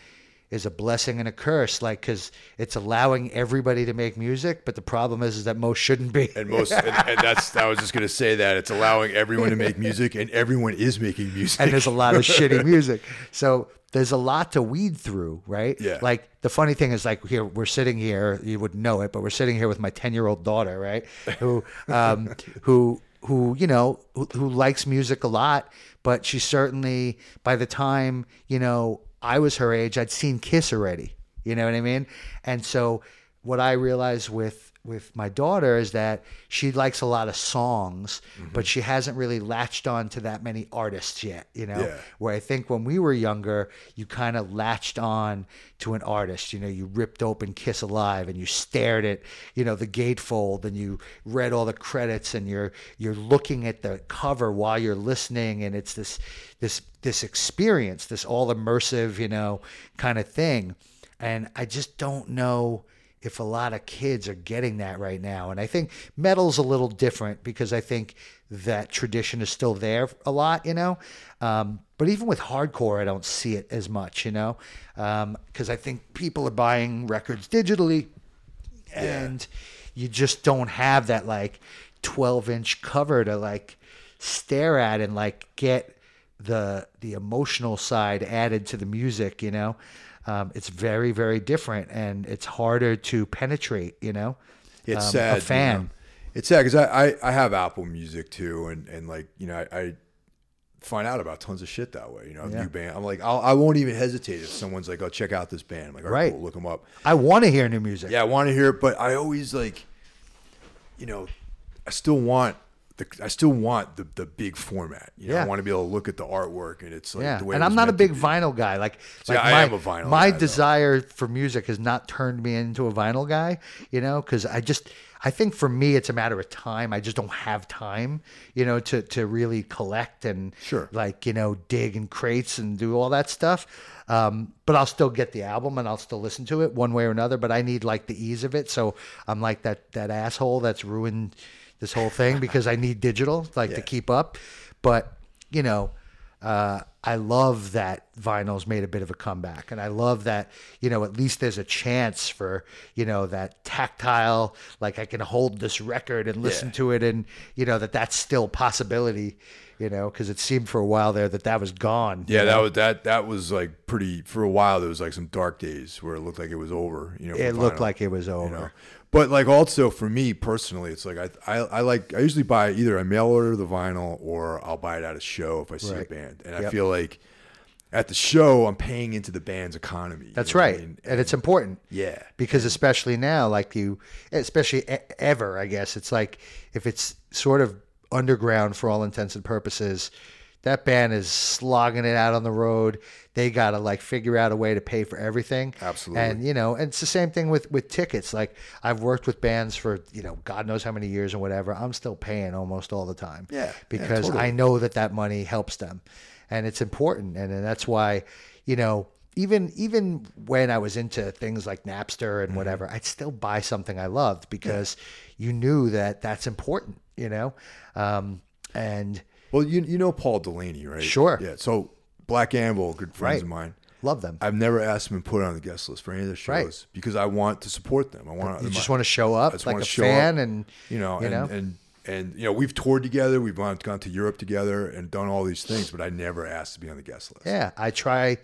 is a blessing and a curse, like, because it's allowing everybody to make music. But the problem is, is that most shouldn't be. And most, and, and that's, I was just going to say that it's allowing everyone to make music and everyone is making music. And there's a lot of shitty music. So there's a lot to weed through, right? Yeah. Like the funny thing is like here, we're sitting here, you wouldn't know it, but we're sitting here with my ten year old daughter, right? Who, um, who, who, you know, who, who likes music a lot, but she certainly by the time, you know, I was her age, I'd seen Kiss already, you know what I mean? And so what I realized with with my daughter is that she likes a lot of songs, mm-hmm. but she hasn't really latched on to that many artists yet, you know? Yeah. Where I think when we were younger, you kind of latched on to an artist, you know, you ripped open Kiss Alive and you stared at, you know, the gatefold and you read all the credits and you're you're looking at the cover while you're listening and it's this this this experience, this all immersive, you know, kind of thing. And I just don't know if a lot of kids are getting that right now. And I think metal's a little different because I think that tradition is still there a lot, you know? Um, but even with hardcore, I don't see it as much, you know? Um, 'cause I think people are buying records digitally and yeah. you just don't have that like twelve inch cover to like stare at and like get the, the emotional side added to the music, you know? Um, it's very, very different, and it's harder to penetrate, you know, it's um, sad, a fan. You know, It's sad because I, I, I have Apple Music too, and, and like, you know, I, I find out about tons of shit that way. You know, yeah. new band. I'm like, I'll, I won't even hesitate if someone's like, oh, check out this band. I'm like, all right, right. Cool, look them up. I want to hear new music. Yeah, I want to hear it, but I always like, you know, I still want the I still want the, the big format. You know, yeah. I want to be able to look at the artwork, and it's like yeah. the way. And I'm not a big vinyl guy. Like, so like yeah, my, I am a vinyl. My guy, desire though. for music has not turned me into a vinyl guy. You know, because I just. I think for me, it's a matter of time. I just don't have time, you know, to, to really collect and sure. like, you know, dig in crates and do all that stuff. Um, but I'll still get the album and I'll still listen to it one way or another, but I need like the ease of it. So I'm like that, that asshole that's ruined this whole thing because I need digital like yeah. to keep up. But, you know, uh, I love that vinyl's made a bit of a comeback, and I love that, you know, at least there's a chance for, you know, that tactile, like I can hold this record and listen yeah. to it, and, you know, that that's still a possibility, you know, because it seemed for a while there that that was gone. Yeah, you know? that was that that was like pretty, for a while there was like some dark days where it looked like it was over, you know. It looked vinyl, like it was over. You know? But like also for me personally, it's like I, I I like I usually buy either I mail order the vinyl or I'll buy it at a show if I see right. a band, and yep. I feel like at the show I'm paying into the band's economy. That's right, I mean? and, and it's important. Yeah, because especially now, like you, especially ever, I guess it's like if it's sort of underground for all intents and purposes, that band is slogging it out on the road. They got to like figure out a way to pay for everything. Absolutely. And, you know, and it's the same thing with, with tickets. Like I've worked with bands for, you know, God knows how many years and whatever. I'm still paying almost all the time. Yeah. Because yeah, totally. I know that that money helps them, and it's important. And, and that's why, you know, even, even when I was into things like Napster and mm-hmm. whatever, I'd still buy something I loved because yeah. you knew that that's important, you know? Um, and, Well, you you know Paul Delaney, right? Sure. Yeah. So Black Anvil, good friends right. of mine. Love them. I've never asked them to put on the guest list for any of their shows right. because I want to support them. I want. You just my, want to show up like a fan, up, and you know, you and, know? And, and and you know, we've toured together. We've gone, gone to Europe together and done all these things, but I never asked to be on the guest list. Yeah, I try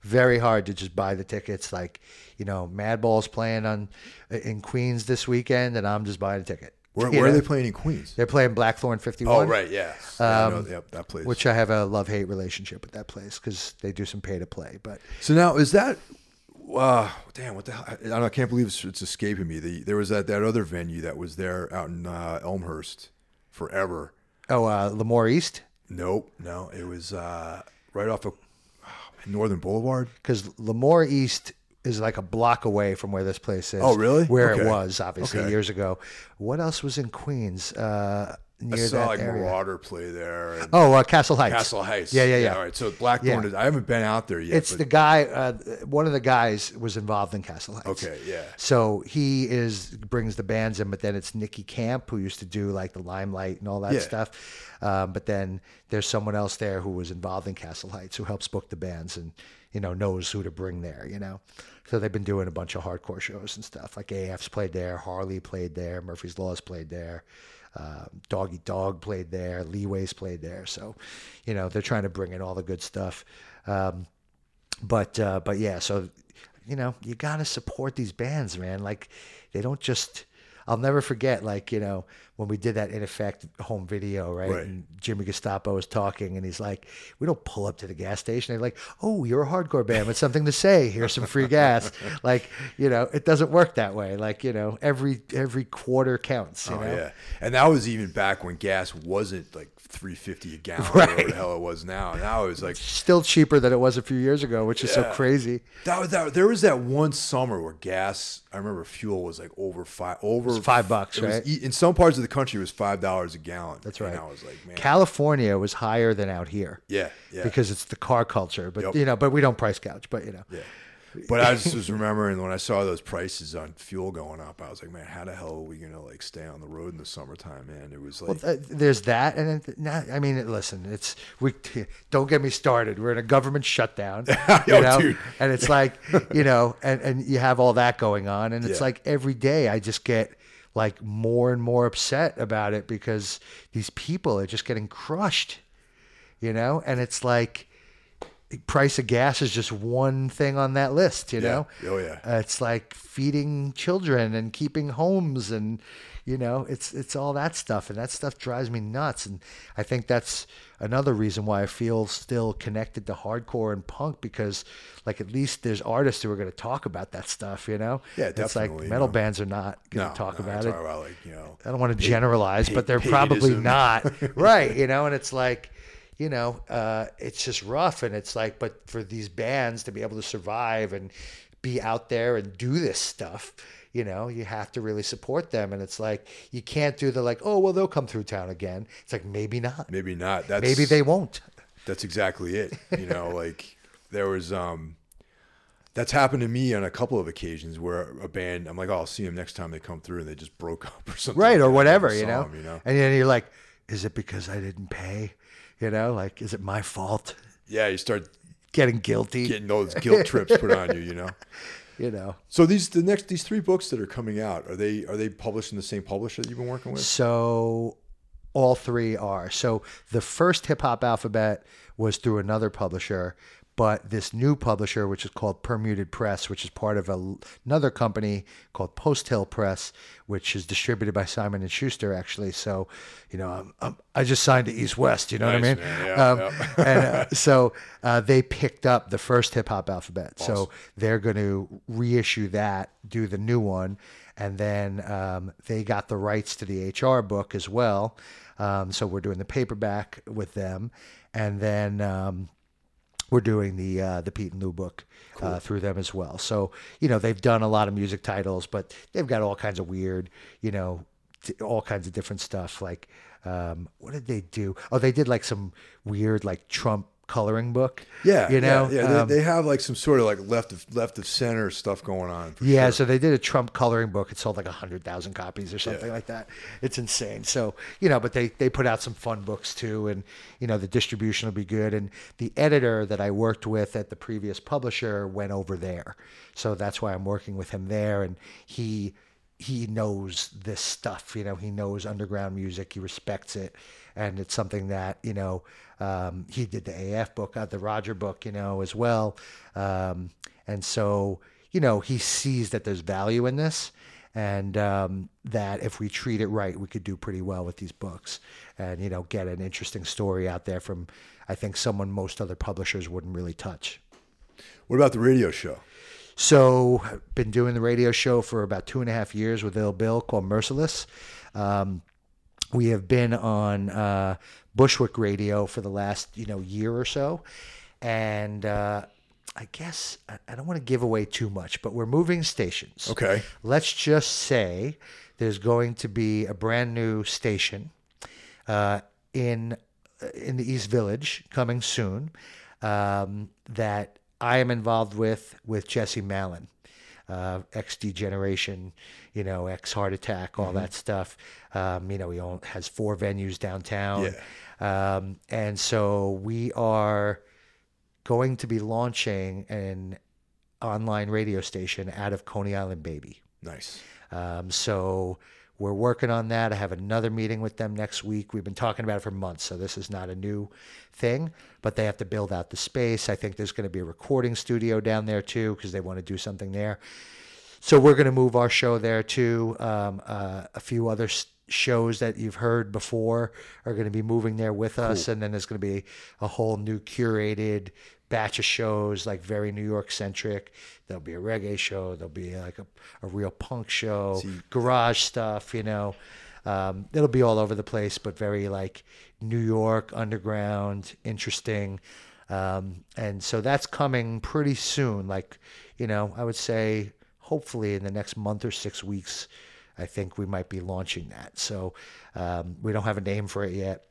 very hard to just buy the tickets. Like, you know, Madball's playing on in Queens this weekend, and I'm just buying a ticket. Where, where are they playing in Queens? They're playing Blackthorn fifty-one. Oh, right, yeah. Um, I know, yep, that place. Which I have a love-hate relationship with that place because they do some pay-to-play. But so now is that uh, – damn, what the hell? I, I, don't, I can't believe it's, it's escaping me. The, there was that, that other venue that was there out in uh, Elmhurst forever. Oh, uh, Lemoore East? Nope, no. It was uh, right off of Northern Boulevard. Because Lemoore East – is like a block away from where this place is. Oh, really? Where okay. it was, obviously, okay. years ago. What else was in Queens? Uh, near I saw that like area? Marauder play there. And oh, uh, Castle Heights. Castle Heights. Yeah, yeah, yeah. yeah all right. So Blackthorn. Yeah. Is, I haven't been out there yet. It's but... the guy. Uh, one of the guys was involved in Castle Heights. Okay, yeah. So he is brings the bands in, but then it's Nikki Camp who used to do like the Limelight and all that yeah. stuff. Um, but then there's someone else there who was involved in Castle Heights who helps book the bands and, you know, knows who to bring there. You know. So they've been doing a bunch of hardcore shows and stuff. Like A F's played there, Harley played there, Murphy's Law's played there, uh, Dog Eat Dog played there, Leeway's played there. So, you know, they're trying to bring in all the good stuff. Um, but uh, but yeah, so, you know, you got to support these bands, man. Like, they don't just... I'll never forget, like, you know, when we did that In Effect home video, right? right? And Jimmy Gestapo was talking, and he's like, we don't pull up to the gas station. They're like, oh, you're a hardcore band with something to say. Here's some free gas. Like, you know, it doesn't work that way. Like, you know, every every quarter counts, you oh, know? Yeah. And that was even back when gas wasn't, like, three fifty a gallon right. or whatever the hell it was now. Now it was, like... Still cheaper than it was a few years ago, which is yeah. so crazy. That, that There was that one summer where gas, I remember fuel was, like, over five... over. Five bucks, right? Was, in some parts of the country, it was five dollars a gallon. That's right. And I was like, man, California was higher than out here. Yeah, yeah. Because it's the car culture, but yep. you know, but we don't price gouge, but you know. Yeah. But I just was remembering when I saw those prices on fuel going up, I was like, man, how the hell are we gonna like stay on the road in the summertime, man? It was like, well, th- there's that, and then not, I mean, listen, it's we don't get me started. We're in a government shutdown, you Yo, know, dude. And it's like, you know, and and you have all that going on, and it's yeah. like every day I just get like more and more upset about it because these people are just getting crushed, you know, and it's like. price of gas is just one thing on that list, you yeah. know? Oh, yeah. Uh, it's like feeding children and keeping homes and, you know, it's it's all that stuff. And that stuff drives me nuts. And I think that's another reason why I feel still connected to hardcore and punk, because, like, at least there's artists who are going to talk about that stuff, you know? Yeah, definitely. It's like metal know. bands are not going to no, talk no, about it. About like, you know, I don't want to generalize, hate, but they're probably not. Right, you know? And it's like, you know, uh, it's just rough. And it's like, but for these bands to be able to survive and be out there and do this stuff, you know, you have to really support them. And it's like, you can't do the like, oh, well, they'll come through town again. It's like, maybe not. Maybe not. That's, maybe they won't. That's exactly it. You know, like there was, um, that's happened to me on a couple of occasions where a band, I'm like, oh, I'll see them next time they come through, and they just broke up or something. Right. Or whatever, you know? Them, you know? And then you're like, is it because I didn't pay? You know, like, is it my fault? Yeah, you start getting guilty, getting those guilt trips put on you. You know, you know. So these the next these three books that are coming out, are they are they published in the same publisher that you've been working with? So all three are. So the first Hip Hop Alphabet was through another publisher, but this new publisher, which is called Permuted Press, which is part of a, another company called Post Hill Press, which is distributed by Simon and Schuster, actually. So, you know, I'm, I'm, I just signed to East West, you know nice, what I mean? Man, yeah, um, yeah. and uh, so uh, they picked up the first Hip Hop Alphabet. Awesome. So they're going to reissue that, do the new one. And then um, they got the rights to the H R book as well. Um, so we're doing the paperback with them. And then... Um, We're doing the uh, the Pete and Lou book cool. uh, through them as well. So, you know, they've done a lot of music titles, but they've got all kinds of weird, you know, t- all kinds of different stuff. Like, um, what did they do? Oh, they did like some weird like Trump coloring book. Yeah, you know, yeah, yeah. Um, they, they have like some sort of like left of left of center stuff going on. For yeah, sure. So they did a Trump coloring book. It sold like a hundred thousand copies or something yeah. like that. It's insane. So, you know, but they they put out some fun books too, and you know the distribution will be good. And the editor that I worked with at the previous publisher went over there, so that's why I'm working with him there, and he. he knows this stuff, you know, he knows underground music, he respects it. And it's something that, you know, um, he did the A F book, uh, the Roger book, you know, as well. Um, and so, you know, he sees that there's value in this, and um, that if we treat it right, we could do pretty well with these books and, you know, get an interesting story out there from, I think, someone most other publishers wouldn't really touch. What about the radio show? So I've been doing the radio show for about two and a half years with Ill Bill called Merciless. Um, we have been on uh, Bushwick Radio for the last, you know, year or so. And uh, I guess I, I don't want to give away too much, but we're moving stations. Okay. Let's just say there's going to be a brand new station uh, in, in the East Village coming soon um, that... I am involved with with Jesse Mallon, uh, ex-Degeneration, you know, ex-Heart Attack, all mm-hmm. that stuff. Um, you know, he own, has four venues downtown. Yeah. Um, and so we are going to be launching an online radio station out of Coney Island Baby. Nice. Um, so... We're working on that. I have another meeting with them next week. We've been talking about it for months, so this is not a new thing, but they have to build out the space. I think there's going to be a recording studio down there, too, because they want to do something there. So we're going to move our show there, too. Um, uh, a few other st- shows that you've heard before are going to be moving there with us, cool. and then there's going to be a whole new curated batch of shows, like very New York centric. There'll be a reggae show, there'll be like a, a real punk show, See, garage stuff, you know. Um, it'll be all over the place, but very like New York underground, interesting. Um, and so that's coming pretty soon. Like, you know, I would say hopefully in the next month or six weeks, I think we might be launching that. So um, we don't have a name for it yet,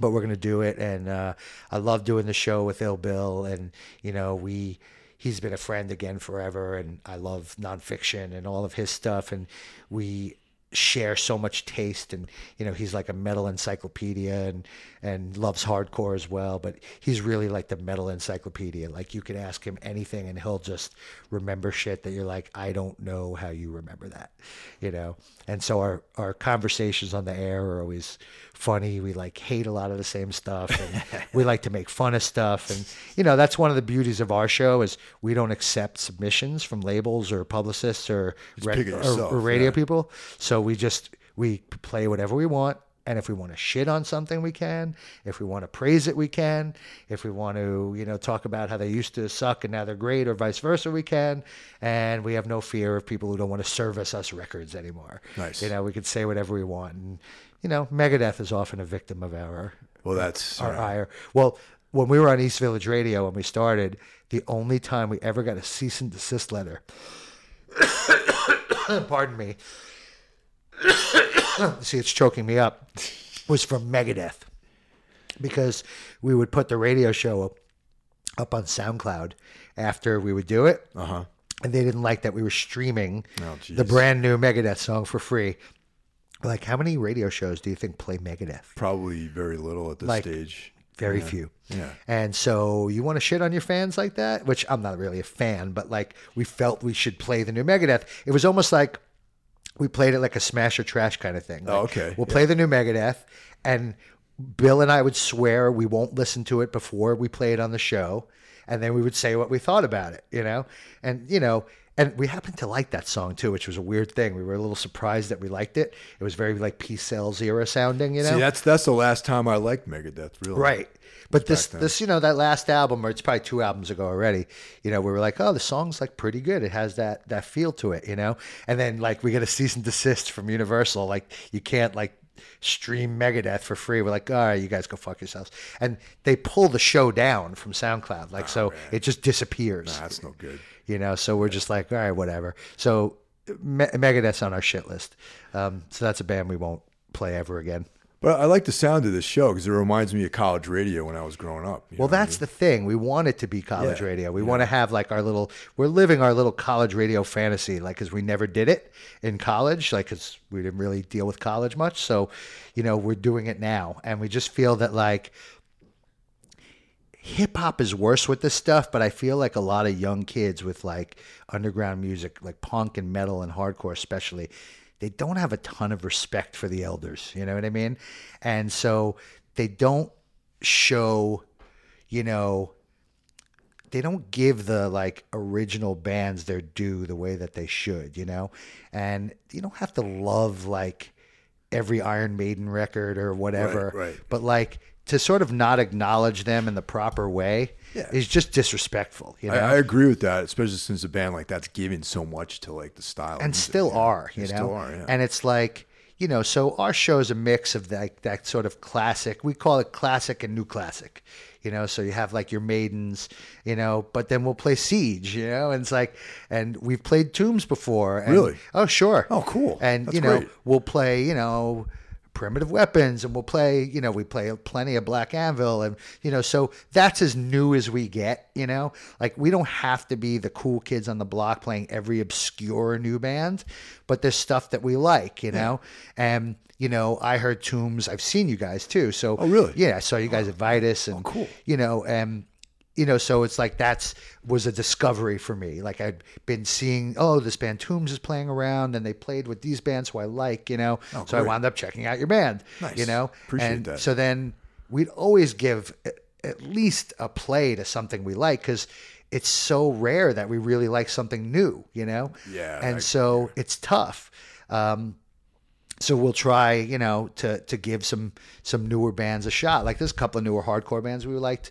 but we're going to do it. And uh, I love doing the show with Ill Bill. And, you know, we he's been a friend again forever. And I love nonfiction and all of his stuff. And we share so much taste, and you know, he's like a metal encyclopedia, and and loves hardcore as well, but he's really like the metal encyclopedia. Like, you could ask him anything and he'll just remember shit that you're like, I don't know how you remember that, you know. And so our our conversations on the air are always funny. We like hate a lot of the same stuff, and we like to make fun of stuff. And you know, that's one of the beauties of our show, is we don't accept submissions from labels or publicists or, rec- yourself, or, or radio yeah. people. So we just we play whatever we want, and if we want to shit on something, we can. If we want to praise it, we can. If we want to, you know, talk about how they used to suck and now they're great, or vice versa, we can. And we have no fear of people who don't want to service us records anymore. Nice. You know, we can say whatever we want. And you know, Megadeth is often a victim of our well, that's our right. ire. Well, when we were on East Village Radio when we started, the only time we ever got a cease and desist letter, pardon me, see, it's choking me up, was from Megadeth, because we would put the radio show up, up on SoundCloud after we would do it, uh-huh. and they didn't like that we were streaming oh, the brand new Megadeth song for free. Like, how many radio shows do you think play Megadeth? Probably very little at this like, stage. Very yeah. few. Yeah. And so you want to shit on your fans like that, which I'm not really a fan, but like, we felt we should play the new Megadeth. It was almost like we played it like a smash or trash kind of thing. Like, oh, okay. We'll yeah. play the new Megadeth, and Bill and I would swear we won't listen to it before we play it on the show, and then we would say what we thought about it, you know? And, you know, and we happened to like that song too, which was a weird thing. We were a little surprised that we liked it. It was very like P-Cells era sounding, you know? See, that's that's the last time I liked Megadeth, really. Right. But this, this, you know, that last album, or it's probably two albums ago already, you know, we were like, oh, the song's like pretty good. It has that, that feel to it, you know? And then like, we get a cease and desist from Universal. Like, you can't like stream Megadeth for free. We're like, all right, you guys go fuck yourselves. And they pull the show down from SoundCloud. Like, oh, so man. It just disappears. Nah, that's no good. You know, so we're just like, all right, whatever. So Me- Megadeth's on our shit list. Um, so that's a band we won't play ever again. But I like the sound of this show because it reminds me of college radio when I was growing up. Well, that's I mean? the thing. We want it to be college yeah. radio. We yeah. want to have like our little, we're living our little college radio fantasy, like, because we never did it in college, like, because we didn't really deal with college much. So, you know, we're doing it now. And we just feel that like hip hop is worse with this stuff, but I feel like a lot of young kids with like underground music, like punk and metal and hardcore especially, they don't have a ton of respect for the elders, you know what I mean? And so they don't show, you know, they don't give the like original bands their due the way that they should, you know? And you don't have to love like every Iron Maiden record or whatever, right, right. but like to sort of not acknowledge them in the proper way yeah. is just disrespectful. You know? I, I agree with that, especially since a band like that's given so much to like the style. And still are, you know? Still are, yeah. And it's like, you know, so our show is a mix of like that sort of classic. We call it classic and new classic, you know? So you have like your Maidens, you know, but then we'll play Siege, you know? And it's like, and we've played Tombs before. And, really? Oh, sure. Oh, cool. And, that's you know, great. We'll play, you know, Primitive Weapons, and we'll play, you know, we play plenty of Black Anvil, and, you know, so that's as new as we get, you know, like we don't have to be the cool kids on the block playing every obscure new band, but there's stuff that we like, you know, yeah. and, you know, I heard Tombs, I've seen you guys too, so. Oh, really? Yeah, I saw you guys oh. at Vitus, and, oh, cool. you know, and, you know, so it's like that's was a discovery for me. Like I'd been seeing, oh, this band Tombs is playing around, and they played with these bands who I like, you know. Oh, so great. I wound up checking out your band, nice. You know. Appreciate and that. So then we'd always give at least a play to something we like because it's so rare that we really like something new, you know. Yeah. And I, so yeah. it's tough. Um, So we'll try, you know, to to give some some newer bands a shot. Like there's a couple of newer hardcore bands we liked.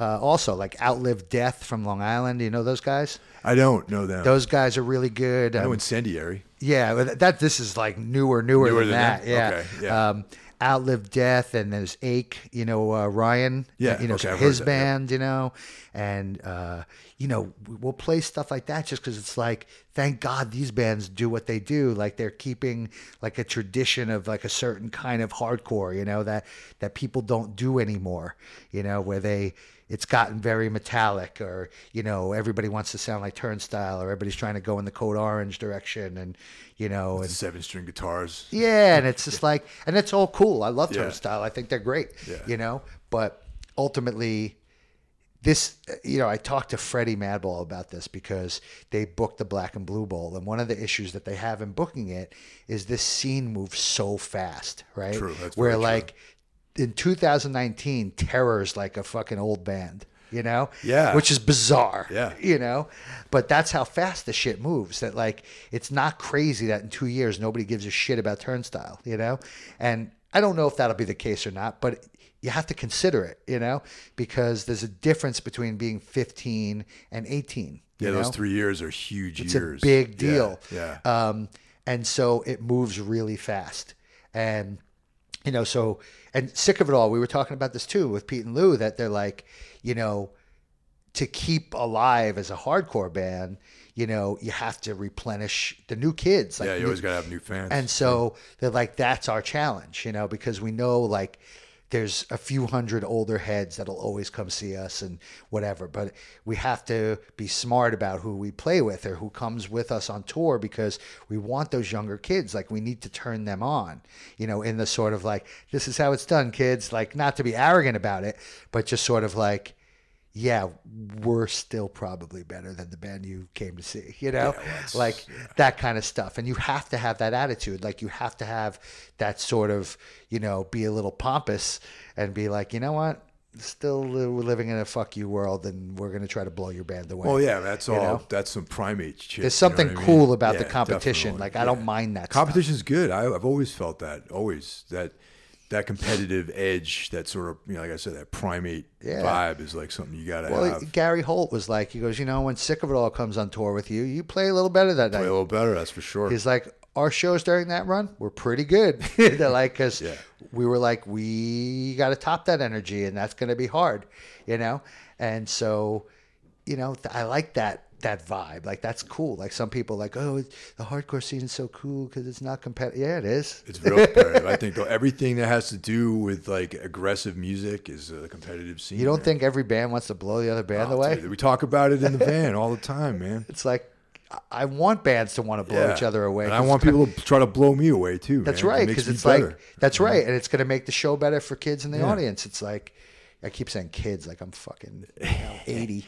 Uh, also, like Outlive Death from Long Island. Do you know those guys? I don't know them. Those guys are really good. Um, I know Incendiary. Yeah, that this is like newer, newer, newer than, than that. Them? Yeah. Okay, yeah. Um, Outlive Death, and there's Ache, you know, uh, Ryan, yeah, you know, okay, his band, that, yeah. you know, and, uh, you know, we'll play stuff like that just because it's like thank God these bands do what they do. Like, they're keeping like a tradition of like a certain kind of hardcore, you know, that, that people don't do anymore, you know, where they, it's gotten very metallic, or, you know, everybody wants to sound like Turnstile, or everybody's trying to go in the Code Orange direction, and, you know, and seven string guitars. Yeah. And it's just like, and it's all cool. I love yeah. Turnstile. I think they're great, yeah. you know, but ultimately this, you know, I talked to Freddie Madball about this because they booked the Black and Blue Bowl. And one of the issues that they have in booking it is this scene moves so fast, right? True. That's Where very like, true. In two thousand nineteen, Terror's like a fucking old band, you know? Yeah. Which is bizarre, yeah. you know? But that's how fast the shit moves, that like, it's not crazy that in two years, nobody gives a shit about Turnstile, you know? And I don't know if that'll be the case or not, but you have to consider it, you know? Because there's a difference between being fifteen and eighteen. Yeah, you know? Those three years are huge it's years. It's a big deal. Yeah, yeah. Um, and so it moves really fast. And, you know, so... And Sick of It All, we were talking about this too with Pete and Lou, that they're like, you know, to keep alive as a hardcore band, you know, you have to replenish the new kids. Like, yeah, you new, always got to have new fans. And so yeah. they're like, that's our challenge, you know, because we know like there's a few hundred older heads that'll always come see us and whatever, but we have to be smart about who we play with or who comes with us on tour, because we want those younger kids. Like, we need to turn them on, you know, in the sort of like, this is how it's done, kids. Like, not to be arrogant about it, but just sort of like, yeah, we're still probably better than the band you came to see, you know, yeah, like yeah. that kind of stuff. And you have to have that attitude. Like, you have to have that sort of, you know, be a little pompous and be like, you know what? Still, we're living in a fuck you world, and we're going to try to blow your band away. Well, yeah, that's all. You know? That's some primate shit. There's something you know cool I mean? about yeah, the competition. Definitely. Like, yeah. I don't mind that. Competition's stuff. good. I, I've always felt that. Always that. That competitive edge, that sort of, you know, like I said, that primate yeah. vibe is like something you got to well, have. Well, Gary Holt was like, he goes, you know, when Sick of It All comes on tour with you, you play a little better that play night. Play a little better, that's for sure. He's like, our shows during that run were pretty good. They're like, because yeah. we were like, we got to top that energy, and that's going to be hard, you know? And so, you know, I like that. that vibe. Like, that's cool. Like, some people like, oh, the hardcore scene is so cool because it's not competitive. Yeah, it is. It's real competitive. I think everything that has to do with like aggressive music is a competitive scene. You don't man. think every band wants to blow the other band oh, away? Dude, we talk about it in the van all the time, man. It's like, I want bands to want to blow yeah. each other away. And I want people gonna, to try to blow me away too. That's man. right. Because it it's better. like, that's yeah. right. And it's going to make the show better for kids in the yeah. audience. It's like, I keep saying kids, like I'm fucking you know, eighty.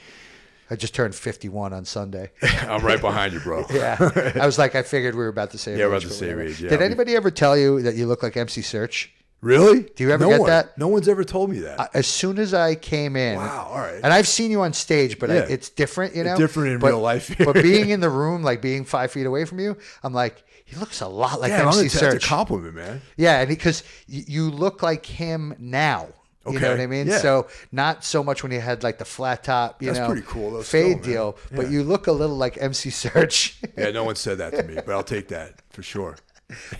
I just turned fifty-one on Sunday. I'm right behind you, bro. yeah. I was like, I figured we were about the same yeah, age. Yeah, about the same age, yeah. Did anybody ever tell you that you look like M C Search? Really? Do you ever no get one. that? No one's ever told me that. I, as soon as I came in. Wow, all right. And I've seen you on stage, but yeah. I, it's different, you know? It's different in but, real life. But being in the room, like being five feet away from you, I'm like, he looks a lot like yeah, M C Search. Yeah, that's a compliment, man. Yeah, and because you look like him now. Okay. You know what I mean? Yeah. So not so much when you had like the flat top, you That's know, pretty cool. That's fade cool, deal, yeah. but you look a little like M C Search. Yeah, no one said that to me, but I'll take that for sure.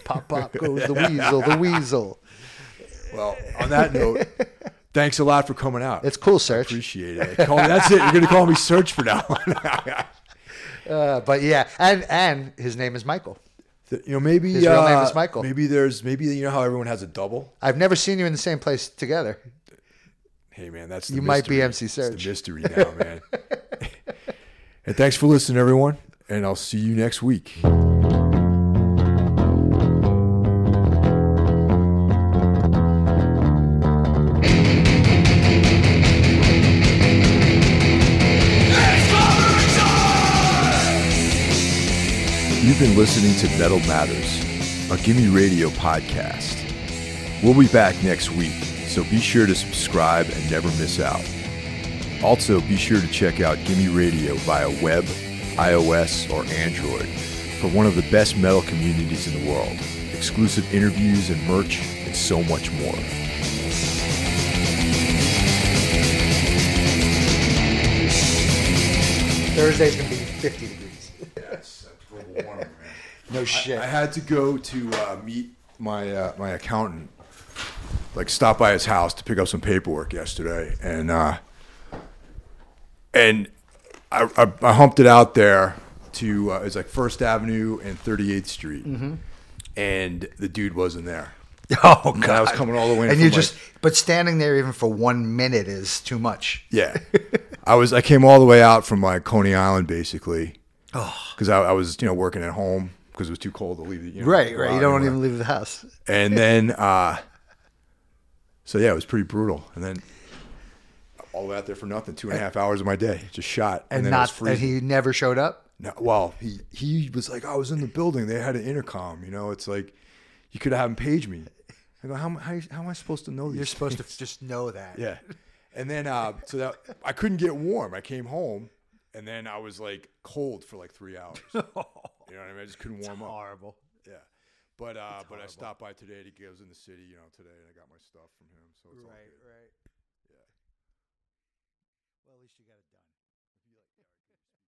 Pop, pop goes the weasel, the weasel. Well, on that note, thanks a lot for coming out. It's cool, Search. I appreciate it. Call me, that's it. You're going to call me Search for now. uh, but yeah, and and his name is Michael. You know, maybe his real name is Michael. Uh, maybe there's maybe you know how everyone has a double. I've never seen you in the same place together. Hey man, that's the you mystery. might be M C Search. It's the mystery now, man. And thanks for listening, everyone. And I'll see you next week. Been listening to Metal Matters, a Gimme Radio podcast. We'll be back next week, so be sure to subscribe and never miss out. Also, be sure to check out Gimme Radio via web, iOS, or Android for one of the best metal communities in the world, exclusive interviews and merch, and so much more. Thursday's going to be fifty degrees. Yes. Warm, no shit. I, I had to go to uh, meet my uh, my accountant, like stop by his house to pick up some paperwork yesterday, and uh, and I, I I humped it out there to, uh, it was like First Avenue and thirty-eighth Street. Mm-hmm. And the dude wasn't there. Oh, God. And I was coming all the way in. And you just, like, but standing there even for one minute is too much. Yeah. I was, I came all the way out from like Coney Island basically. Oh. Because I, I was, you know, working at home because it was too cold to leave. You know, right, right. You don't even leave the house. And then, uh, so yeah, it was pretty brutal. And then all the way out there for nothing, two and a half hours of my day, just shot. And, and then not, it was freezing. And he never showed up? No, well, he, he was like, I was in the building. They had an intercom, you know, it's like, you could have him page me. I go, how, how, how am I supposed to know this? You're supposed to just know that. Yeah. And then, uh, so that I couldn't get warm. I came home and then I was like cold for like three hours. You know what I mean? I just couldn't warm it's up. Horrible. Yeah. But, uh, but I stopped by today to get, I was in the city, you know, today and I got my stuff from him. So it's right, all good. Right. Yeah. Well, at least you got it done.